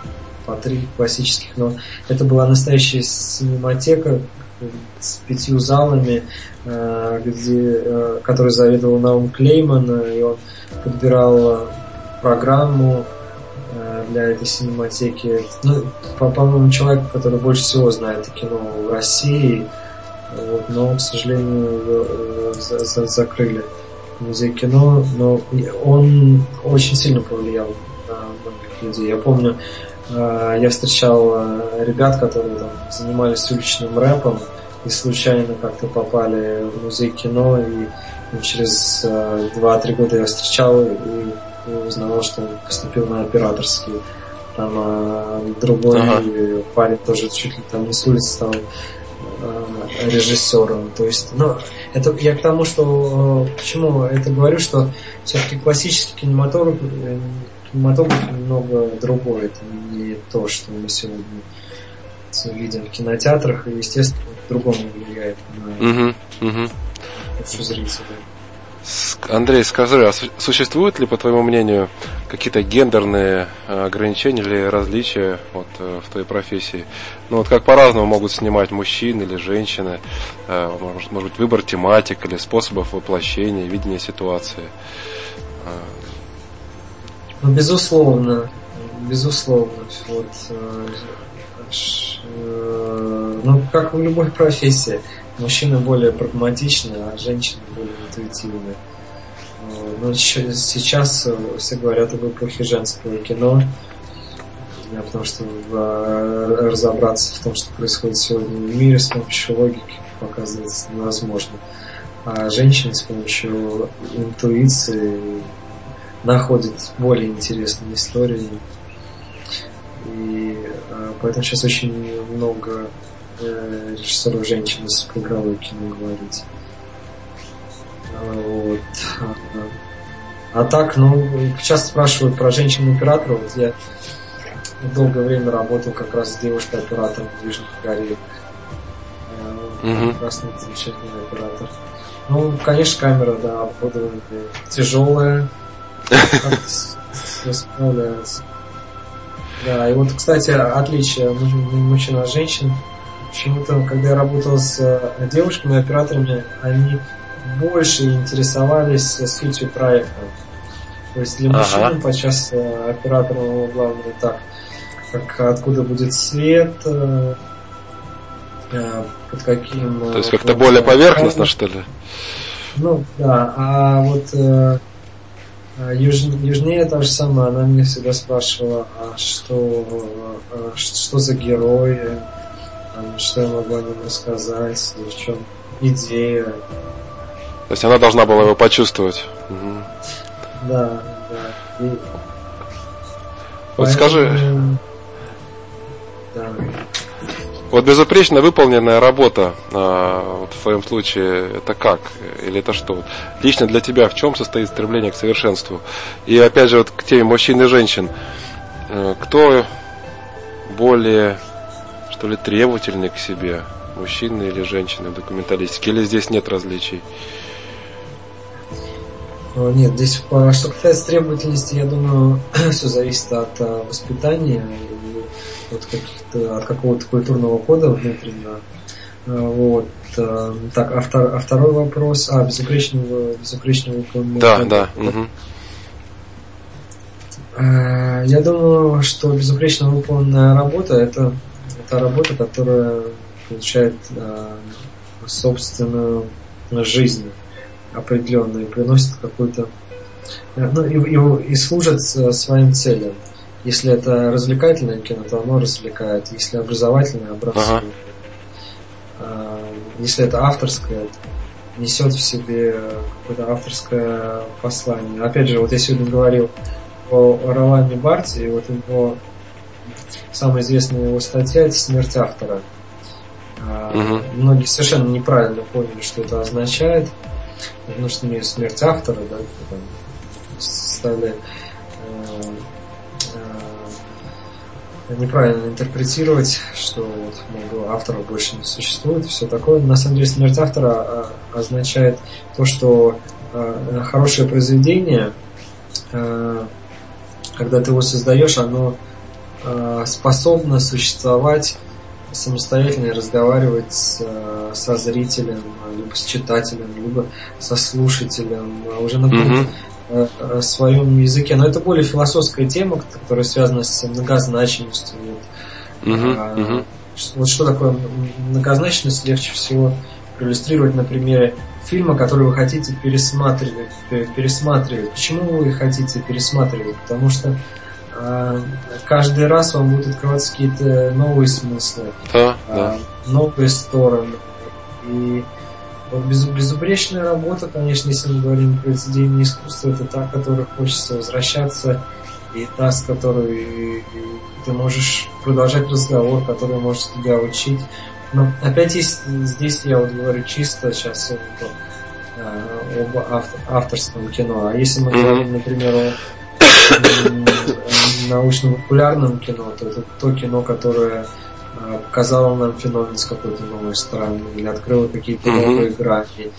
по 3 классических, но это была настоящая синематека с 5 залами, где, который заведовал Наум Клейман, и он подбирал программу для этой синематеки. Ну, по-моему, человек, который больше всего знает кино в России, вот, но, к сожалению, закрыли музей кино, но он очень сильно повлиял на многих людей. Я помню, я встречал ребят, которые там занимались уличным рэпом и случайно как-то попали в музей кино, и через 2-3 года я встречал и узнавал, что он поступил на операторский. Там другой парень тоже чуть ли там не с улицы стал режиссером. То есть, ну, это я к тому, что почему это говорю, что все-таки классический кинематограф кинематограф немного другой. Это не то, что мы сегодня видим в кинотеатрах, и, естественно, по-другому влияет на зрителя. Андрей, скажи, а существуют ли, по твоему мнению, какие-то гендерные ограничения или различия вот, в твоей профессии? Ну вот как по-разному могут снимать мужчины или женщины, может быть, выбор тематик или способов воплощения, видения ситуации? Ну, безусловно. Ну, как в любой профессии. Мужчины более прагматичны, а женщины более интуитивны. Но сейчас все говорят об эпохе женского кино, потому что разобраться в том, что происходит сегодня в мире, с помощью логики показывается невозможно. А женщины с помощью интуиции находят более интересные истории. И поэтому сейчас очень много режиссеров женщин из игровой кино говорить. Вот. А так, часто спрашивают про женщину-оператора. Вот я долгое время работал как раз с девушкой-оператором в Южной Корее. Прекрасный, замечательный оператор. Ну, конечно, камера, да, оборудование тяжелая. Как-то справляется. Да, и вот, кстати, отличие мужчин от женщин. Почему-то, когда я работал с девушками, операторами, они больше интересовались сутью проекта. То есть для мужчин подчас оператор, главное, так, как откуда будет свет, под каким... То есть как-то более поверхностно, что ли? Ну, да. А вот южнее та же самая, она меня всегда спрашивала, а что за герой, что я могла ему рассказать, в чем идея. То есть она должна была его почувствовать. Да. И... Вот поэтому... скажи. Да. Вот безупречно выполненная работа, вот в твоем случае, это как? Или это что? Лично для тебя в чем состоит стремление к совершенству? И опять же, вот к теме мужчин и женщин. Кто более... что ли, требовательны к себе, мужчины или женщины в документалистике, или здесь нет различий? Нет, здесь, что касается требовательности, я думаю, все зависит от воспитания и от какого-то культурного кода внутреннего. Вот. Так, а второй вопрос, безупречного кода. Да. Я думаю, что безупречно выполненная работа — это та работа, которая получает собственную жизнь определенную и приносит какую-то... и служит своим целям. Если это развлекательное кино, то оно развлекает. Если образовательное, образует. Если это авторское, то несет в себе какое-то авторское послание. Опять же, вот я сегодня говорил о Ролане Барте, и вот его... Самая известная его статья — это «Смерть автора». Многие совершенно неправильно поняли, что это означает. Потому что имеют смерть автора, да, стали неправильно интерпретировать, что вот автора больше не существует, все такое. На самом деле смерть автора означает то, что хорошее произведение, когда ты его создаешь, оно способна существовать самостоятельно и разговаривать со зрителем, либо с читателем, либо со слушателем, уже на своем языке. Но это более философская тема, которая связана с многозначностью. Вот что такое многозначность легче всего проиллюстрировать на примере фильма, который вы хотите пересматривать. Почему вы хотите пересматривать? Потому что каждый раз вам будут открываться какие-то новые смыслы, новые стороны. И вот безупречная работа, конечно, если мы говорим про произведение искусства, это та, к которой хочется возвращаться, и та, с которой ты можешь продолжать разговор, который может тебя учить. Но опять здесь я говорю чисто сейчас об авторском кино. А если мы говорим, например, о научно-популярным кино, то это то кино, которое показало нам феномен с какой-то новой стороны или открыло какие-то новые грани.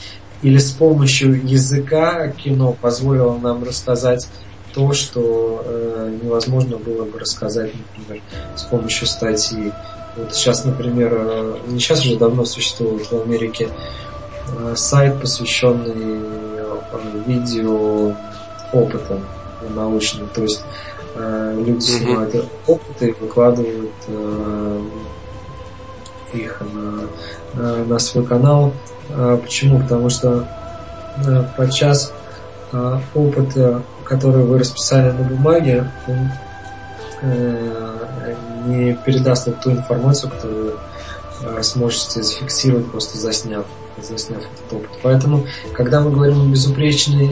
Или с помощью языка кино позволило нам рассказать то, что невозможно было бы рассказать, например, с помощью статьи. Вот сейчас, например, не сейчас уже давно существует в Америке сайт, посвященный видео опытам научным. То есть люди снимают опыты и выкладывают их на свой канал. Почему? Потому что подчас опыт, который вы расписали на бумаге, он не передаст ту информацию, которую вы сможете зафиксировать, просто засняв этот опыт. Поэтому, когда мы говорим о безупречной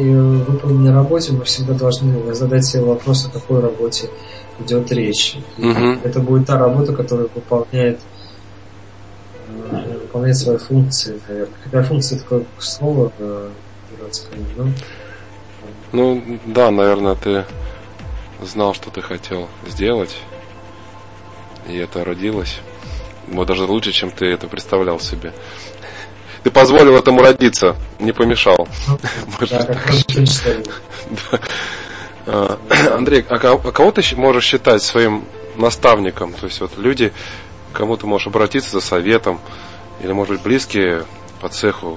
выполненной работе, мы всегда должны задать себе вопрос, о какой работе идет речь. Это будет та работа, которая выполняет свои функции, наверное. Хотя функции — такое слово дурацкое, да? Ну да, наверное, ты знал, что ты хотел сделать, и это родилось. Может, даже лучше, чем ты это представлял себе. Ты позволил этому родиться, не помешал. Андрей, а кого ты можешь считать своим наставником? То есть вот люди, к кому ты можешь обратиться за советом, или, может быть, близкие по цеху,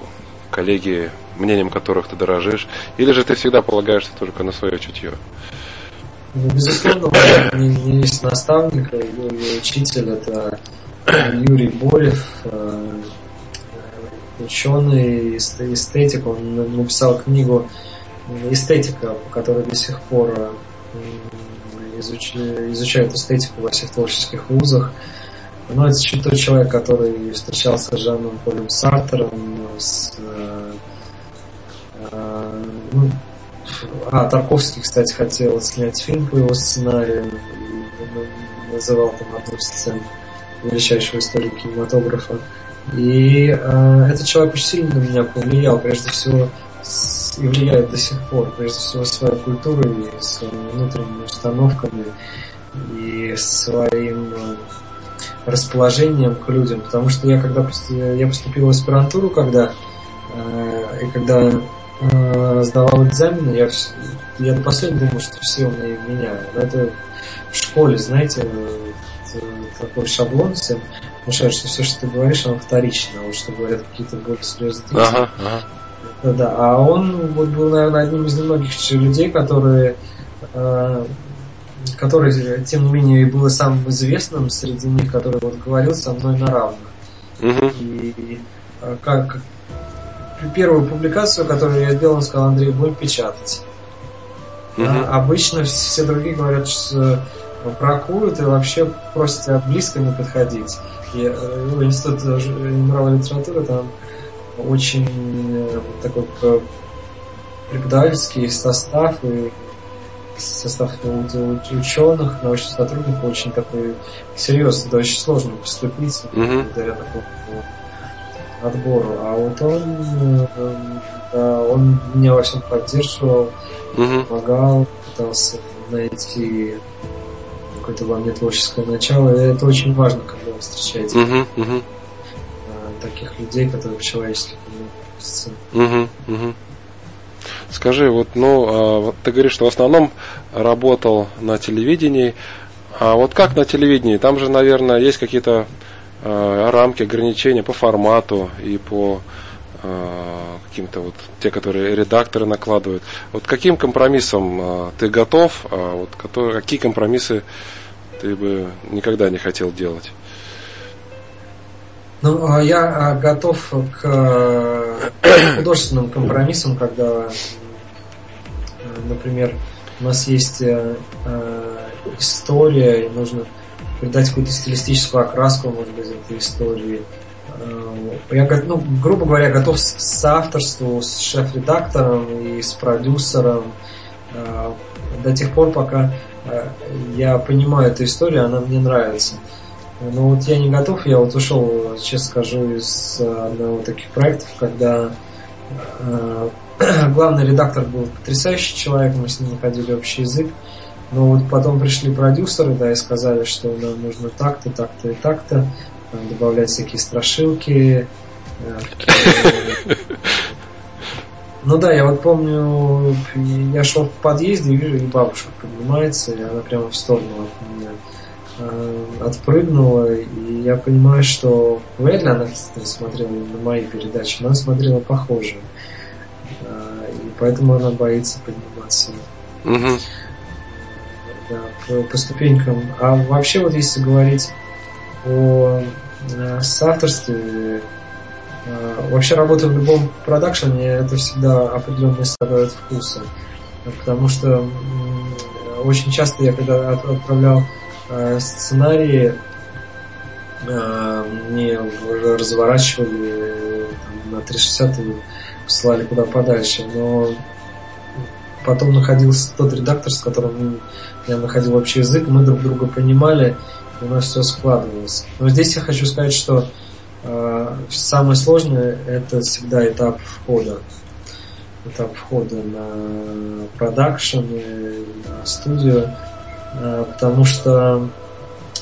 коллеги, мнением которых ты дорожишь, или же ты всегда полагаешься только на свое чутье? Безусловно, у меня есть наставник, и учитель — это Юрий Борев, ученый, эстетик. Он написал книгу «Эстетика», по которой до сих пор изучают эстетику во всех творческих вузах. Но это тот человек, который встречался с Жаном Полем Сартром, Тарковский, кстати, хотел снять фильм по его сценарию, называл там одну сцену величайшего истории кинематографа. И этот человек очень сильно на меня повлиял, прежде всего, и влияет до сих пор, прежде всего, своей культурой, своими внутренними установками и своим расположением к людям. Потому что я когда поступил в аспирантуру, когда сдавал экзамены, я до последнего думал, что все умнее меня. Это в школе, знаете, такой шаблон всем внушает, что все, что ты говоришь, оно вторично, а вот что говорят какие-то более серьезные люди. Да. А он вот был, наверное, одним из немногих людей, который, тем не менее, и был самым известным среди них, который вот говорил со мной на равных. И как первую публикацию, которую я сделал, он сказал: Андрей, будем печатать. Обычно все другие говорят, что бракуют и вообще просят близко не подходить. И институт мировой литературы там очень такой преподавательский состав и состав ученых, научных сотрудников очень такой серьезный, да, очень сложно поступить благодаря такому отбору. А вот он меня во всем поддерживал, помогал, пытался найти какое-то во мне творческое начало. И это очень важно, когда вы встречаете таких людей, которые в человеческих отношениях. Скажи, вот ты говоришь, что в основном работал на телевидении. А вот как на телевидении? Там же, наверное, есть какие-то рамки, ограничения по формату и по каким-то вот те, которые редакторы накладывают. Вот каким компромиссом ты готов, а вот какие компромиссы ты бы никогда не хотел делать? Ну, я готов к художественным компромиссам, когда, например, у нас есть история, и нужно придать какую-то стилистическую окраску, может быть, этой истории. Я, грубо говоря, готов к соавторству с шеф-редактором и с продюсером до тех пор, пока я понимаю эту историю, она мне нравится. Но вот я не готов, я вот ушел, честно скажу, из одного таких проектов, когда главный редактор был потрясающий человек, мы с ним находили общий язык, Но вот потом пришли продюсеры, да, и сказали, что нам нужно так-то, так-то и так-то, добавлять всякие страшилки. Ну да, я вот помню, я шел в подъезде и вижу, и бабушка поднимается, и она прямо в сторону от меня отпрыгнула, и я понимаю, что вряд ли она смотрела на мои передачи, но она смотрела похожие, и поэтому она боится подниматься по ступенькам. А вообще вот если говорить о соавторстве, вообще работа в любом продакшене, это всегда определенные составляют вкуса, потому что очень часто я когда отправлял сценарии, мне разворачивали там, на 360 и посылали куда подальше, но потом находился тот редактор, с которым я находил общий язык, мы друг друга понимали, и у нас все складывалось. Но здесь я хочу сказать, что самое сложное — это всегда этап входа. Этап входа на продакшн, на студию, потому что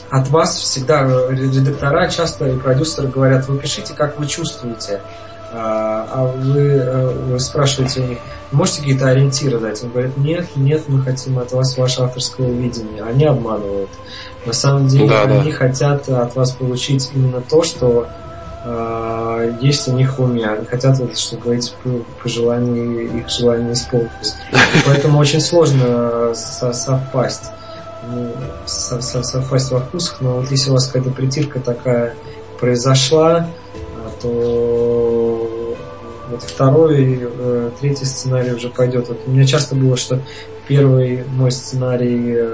от вас всегда редактора часто и продюсеры говорят: вы пишите, как вы чувствуете. А вы спрашиваете у них: можете какие-то ориентиры дать? Он говорит: нет, мы хотим от вас ваше авторское видение. Они обманывают. На самом деле они хотят от вас получить именно то, что есть у них в уме. Они хотят, вот, что говорить, их желание исполнить. Поэтому очень сложно совпасть во вкусах. Но вот если у вас какая-то притирка такая произошла, то вот второй, третий сценарий уже пойдет. Вот у меня часто было, что первый мой сценарий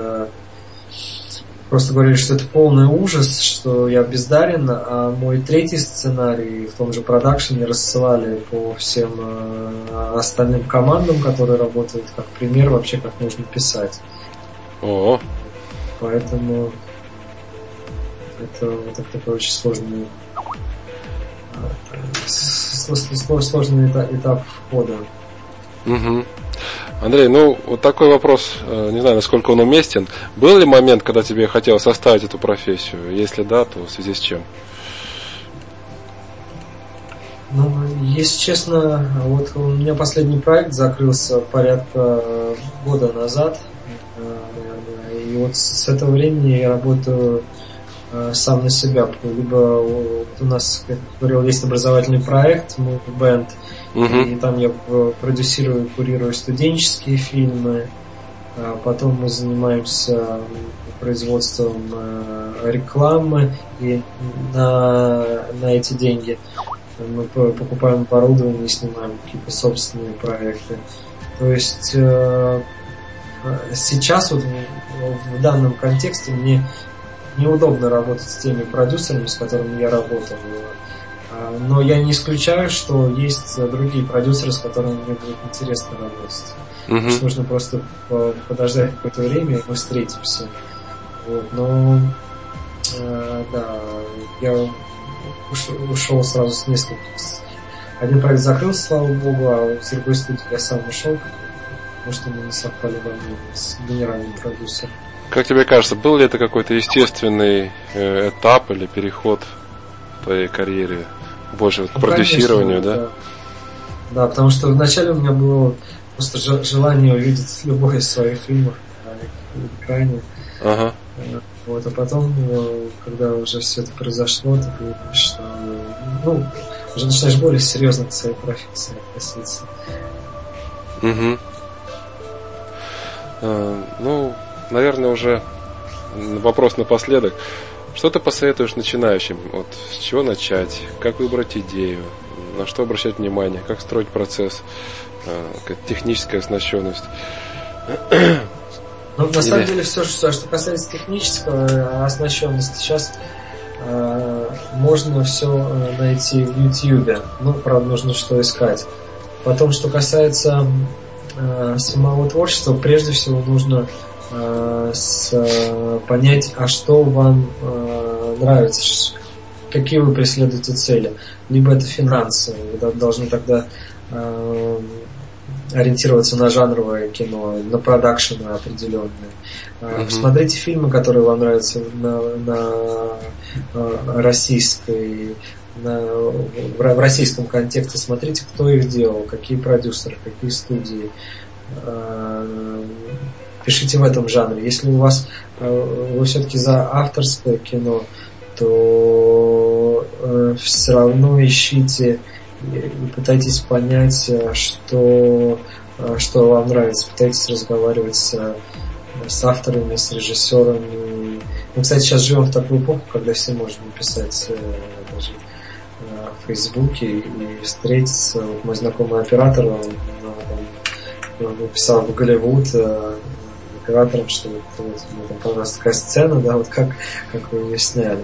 просто говорили, что это полный ужас, что я бездарен, а мой третий сценарий в том же продакшене рассылали по всем остальным командам, которые работают, как пример вообще, как нужно писать. О-о. Поэтому это вот такой очень сложный этап входа. Угу. Андрей, ну вот такой вопрос, не знаю, насколько он уместен. Был ли момент, когда тебе хотелось оставить эту профессию? Если да, то в связи с чем? Ну, если честно, вот у меня последний проект закрылся порядка года назад, наверное, и вот с этого времени я работаю сам на себя. Либо у нас, как я говорил, есть образовательный проект Movie Band, и там я продюсирую и курирую студенческие фильмы. Потом мы занимаемся производством рекламы, и на эти деньги мы покупаем оборудование и снимаем какие-то собственные проекты. То есть сейчас вот в данном контексте мне неудобно работать с теми продюсерами, с которыми я работал. Но я не исключаю, что есть другие продюсеры, с которыми мне будет интересно работать. Потому что нужно просто подождать какое-то время, и мы встретимся. Вот. Но да, я ушел сразу с нескольких. Один проект закрылся, слава богу, а с другой студии я сам ушел, потому что мы не совпали во мне с генеральным продюсером. Как тебе кажется, был ли это какой-то естественный этап или переход в твоей карьере больше к продюсированию, конечно, да? Да, потому что вначале у меня было просто желание увидеть любой из своих фильмов на экране. Ага. Вот, а потом, когда уже все это произошло, ты понимаешь, что уже начинаешь более серьезно к своей профессии относиться. Угу. Наверное, уже вопрос напоследок. Что ты посоветуешь начинающим? Вот с чего начать? Как выбрать идею? На что обращать внимание? Как строить процесс? Техническая оснащенность? На самом деле, все, что касается технической оснащенности, сейчас можно все найти в YouTube. Правда, нужно что искать. Потом, что касается самого творчества, прежде всего нужно понять, а что вам нравится, какие вы преследуете цели. Либо это финансы, вы должны тогда ориентироваться на жанровое кино, на продакшены определенные. Посмотрите фильмы, которые вам нравятся на российской, в российском контексте. Смотрите, кто их делал, какие продюсеры, какие студии. Пишите в этом жанре. Если у вас вы все-таки за авторское кино, то все равно ищите и пытайтесь понять, что вам нравится. Пытайтесь разговаривать с авторами, с режиссерами. Мы, кстати, сейчас живем в такую эпоху, когда все можно писать даже в Фейсбуке и встретиться. Вот мой знакомый оператор, он писал в Голливуд оператором, что вот, у нас такая сцена, да, вот как вы ее сняли.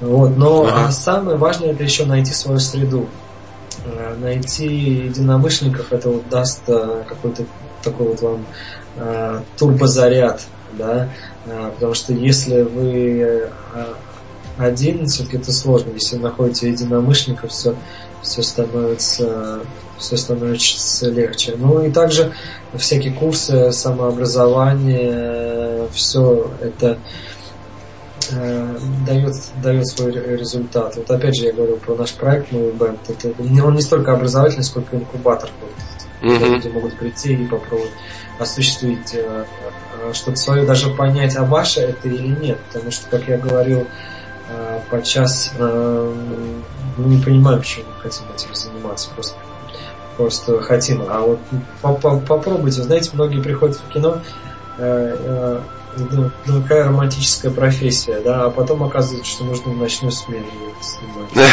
Вот, но самое важное — это еще найти свою среду. Найти единомышленников — это вот даст какой-то такой вот вам турбозаряд, да, потому что если вы один, все-таки это сложно. Если вы находите единомышленников, все становится легче. Ну и также всякие курсы, самообразование, все это дает свой результат. Вот опять же я говорю про наш проект Movie Band. Он не столько образовательный, сколько инкубатор. Люди могут прийти и попробовать осуществить что-то свое, даже понять, а ваше это или нет. Потому что, как я говорил, подчас мы не понимаем, почему мы хотим этим заниматься. Просто хотим. А вот попробуйте. Вы знаете, многие приходят в кино, ну, какая романтическая профессия, да, а потом оказывается, что нужно в ночную смену снимать.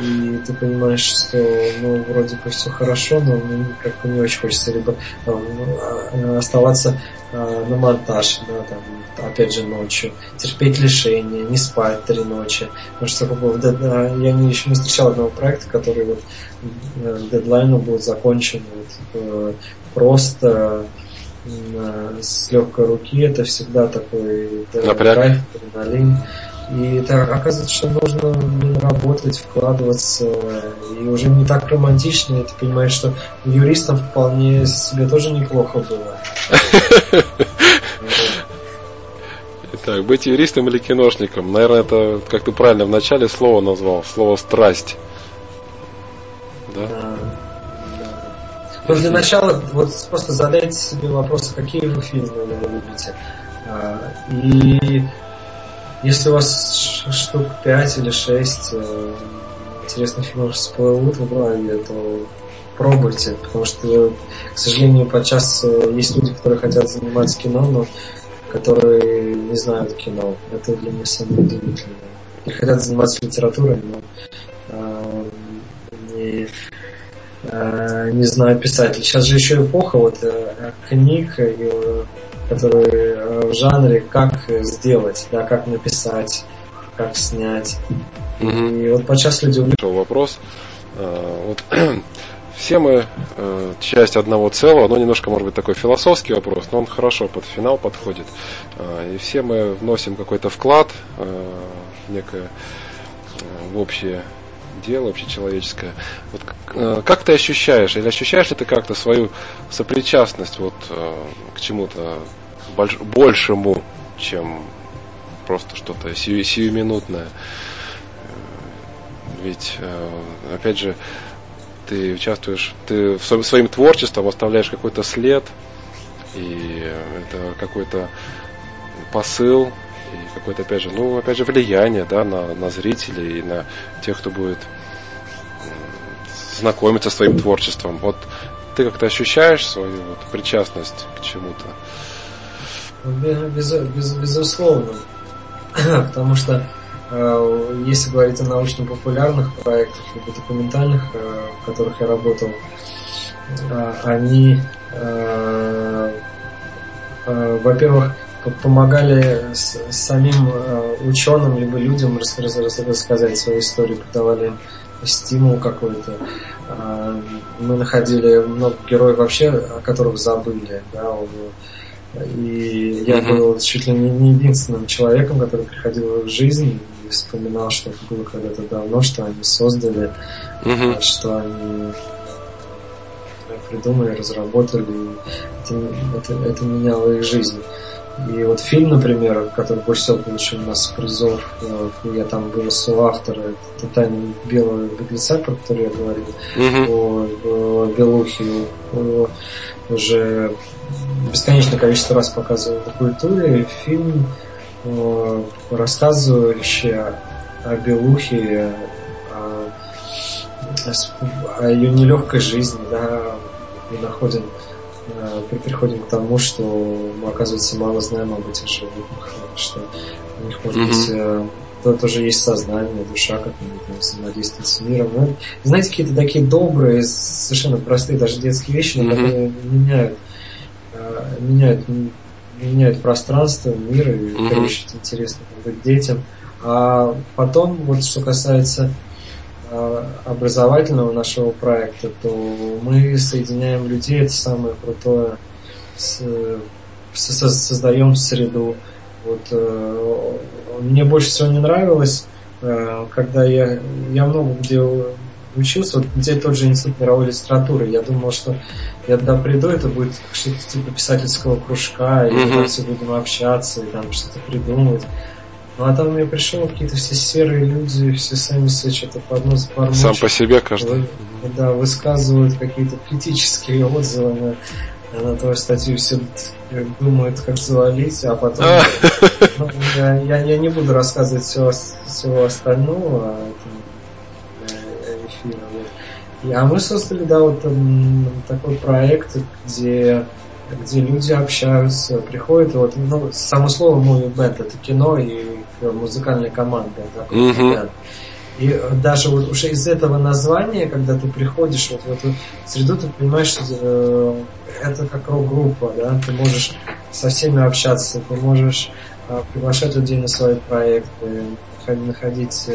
И ты понимаешь, что ну вроде бы все хорошо, но как-то не очень хочется либо оставаться на монтаж, да, там, опять же, ночью, терпеть лишения, не спать 3 ночи. Потому что еще не встречал одного проекта, который вот дедлайном был закончен вот, просто с легкой руки. Это всегда такой драйв, адреналин. И это оказывается, что нужно работать, вкладываться, и уже не так романтично. И ты понимаешь, что юристам вполне себе тоже неплохо было. Итак, быть юристом или киношником, наверное, это, как ты правильно в начале слово назвал, слово «страсть». Да? Ну, для начала вот просто задайте себе вопросы, какие вы фильмы вы любите. И если у вас штук 5 или 6 интересных фильмов всплывут в голове, то пробуйте, потому что, к сожалению, подчас есть люди, которые хотят заниматься кино, но которые не знают кино. Это для меня самое удивительное. И хотят заниматься литературой, но не знаю писателей. Сейчас же еще эпоха вот книг, которые в жанре как сделать, да, как написать, как снять. И вот подчас люди увлекаются. Вопрос. Вот. Все мы часть одного целого, но немножко, может быть, такой философский вопрос, но он хорошо под финал подходит. И все мы вносим какой-то вклад в некое в общее дело общечеловеческое. Вот, как ты ощущаешь, или ощущаешь ли ты как-то свою сопричастность вот, к чему-то большему, чем просто что-то сиюминутное? Ведь, опять же, ты участвуешь, ты своим творчеством оставляешь какой-то след, и это какой-то посыл, и какое-то, опять же, влияние, да, на зрителей и на тех, кто будет знакомиться с твоим творчеством. Вот ты как-то ощущаешь свою вот причастность к чему-то? Безусловно. Потому что если говорить о научно-популярных проектах либо документальных, в которых я работал, они, во-первых, помогали самим ученым либо людям рассказать свою историю, подавали стимул какой-то. Мы находили много героев вообще, о которых забыли. Да? И я был чуть ли не единственным человеком, который приходил в жизнь и вспоминал, что было когда-то давно, что они создали, что они придумали, разработали, это меняло их жизнь. И вот фильм, например, который больше всего получил у нас призов, я там голосовал автора, это «Тайна белого беглеца», про который я говорил, о Белухе, уже бесконечное количество раз показывал по культуре. Фильм, рассказывающий о Белухе, о ее нелегкой жизни, да, мы находим, приходим к тому, что мы, оказывается, мало знаем об этих животных, что у них, может быть, тоже есть сознание, душа, как они взаимодействуют с миром. Ну, знаете, какие-то такие добрые, совершенно простые, даже детские вещи, но которые меняют пространство, мир, и, короче, это интересно быть детям. А потом, вот что касается образовательного нашего проекта, то мы соединяем людей, это самое крутое, создаем среду. Вот, мне больше всего не нравилось, когда я много где учился, вот где тот же Институт мировой литературы, я думал, что я туда приду, это будет что-то типа писательского кружка, и мы все будем общаться, и там что-то придумывать. Ну, а там я пришел, какие-то все серые люди, все сами себе что-то под нос бормочут. Сам по себе каждый. Да, высказывают какие-то критические отзывы на твою статью, все думают, как завалить, а потом... Ну, я не буду рассказывать всего остального эфира. А мы создали, да, вот такой проект, где люди общаются, приходят, вот, ну, само слово Movie Band, это кино и музыкальная команда, такой, и даже вот уже из этого названия, когда ты приходишь вот в эту среду, ты понимаешь, что это как рок-группа, да, ты можешь со всеми общаться, ты можешь приглашать людей на свои проекты, находить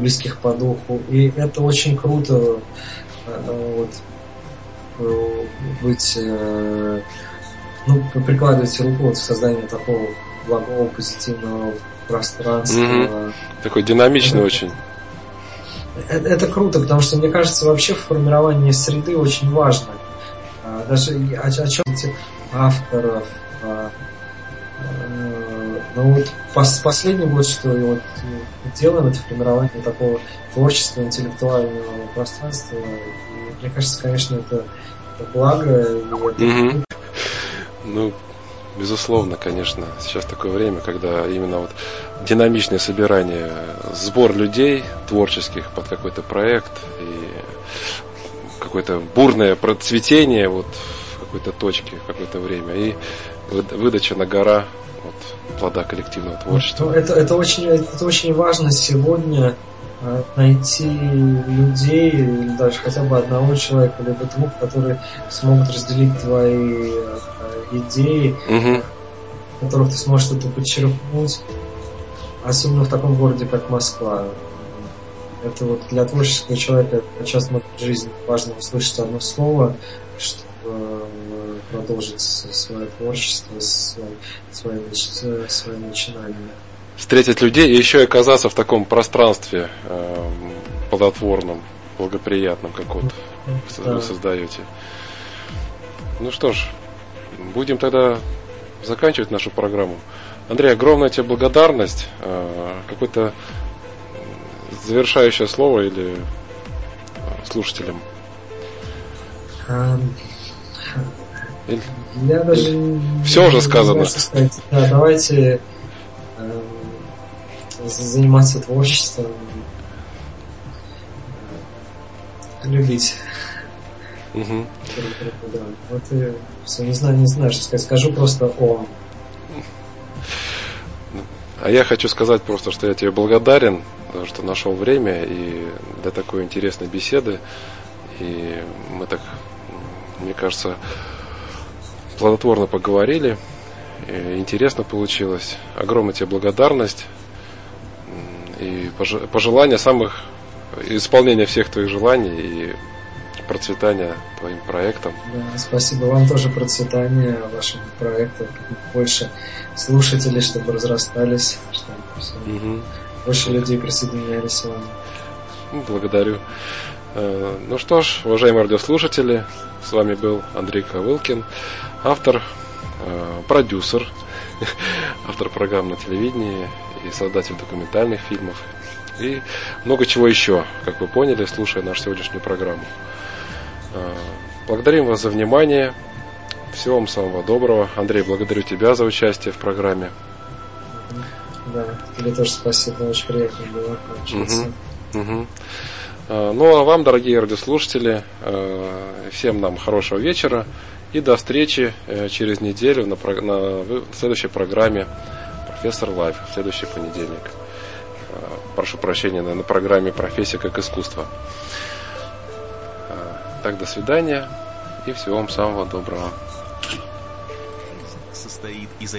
близких по духу, и это очень круто, вот, быть, ну, прикладывать руку к созданию такого благого, позитивного пространства. Такой динамичный очень. Это круто, потому что, мне кажется, вообще формирование среды очень важно. Даже о чем эти авторов. Ну вот последний год, что вот делаем, это формирование такого творческого, интеллектуального пространства. И, мне кажется, конечно, это благо. Ну, безусловно, конечно. Сейчас такое время, когда именно вот динамичное собирание, сбор людей творческих под какой-то проект и какое-то бурное процветение вот в какой-то точке, в какое-то время, и выдача на гора вот плода коллективного творчества. Это очень важно сегодня, найти людей, или даже хотя бы одного человека, либо двух, которые смогут разделить твои идеи, которых ты сможешь что-то подчеркнуть, особенно в таком городе, как Москва. Это вот для творческого человека сейчас в жизни важно услышать одно слово, что продолжить свое творчество, свои начинания. Встретить людей и еще оказаться в таком пространстве плодотворном, благоприятном, как вот вы создаете. Ну что ж, будем тогда заканчивать нашу программу. Андрей, огромная тебе благодарность. Какое-то завершающее слово или слушателям? Я даже все уже сказано. Да, давайте заниматься творчеством, любить. Да. Вот и все, не знаю, что сказать. Скажу просто о. А я хочу сказать просто, что я тебе благодарен, что нашел время и для такой интересной беседы. И мы так, мне кажется, плодотворно поговорили, интересно получилось. Огромная тебе благодарность и пожелания самых, исполнения всех твоих желаний и процветания твоим проектам. Да, спасибо вам тоже, процветания вашим проектам, больше слушателей, чтобы разрастались, чтобы больше людей присоединялись к вам. Благодарю. Ну что ж, уважаемые радиослушатели, с вами был Андрей Ковылкин, автор, продюсер, автор программ на телевидении и создатель документальных фильмов и много чего еще, как вы поняли, слушая нашу сегодняшнюю программу. Благодарим вас за внимание. Всего вам самого доброго. Андрей, благодарю тебя за участие в программе. Да, тебе тоже спасибо, очень приятно было общаться. Ну, а вам, дорогие радиослушатели, всем нам хорошего вечера и до встречи через неделю на следующей программе «Профессор Лайв» в следующий понедельник. Прошу прощения, на программе «Профессия как искусство». Так, до свидания и всего вам самого доброго.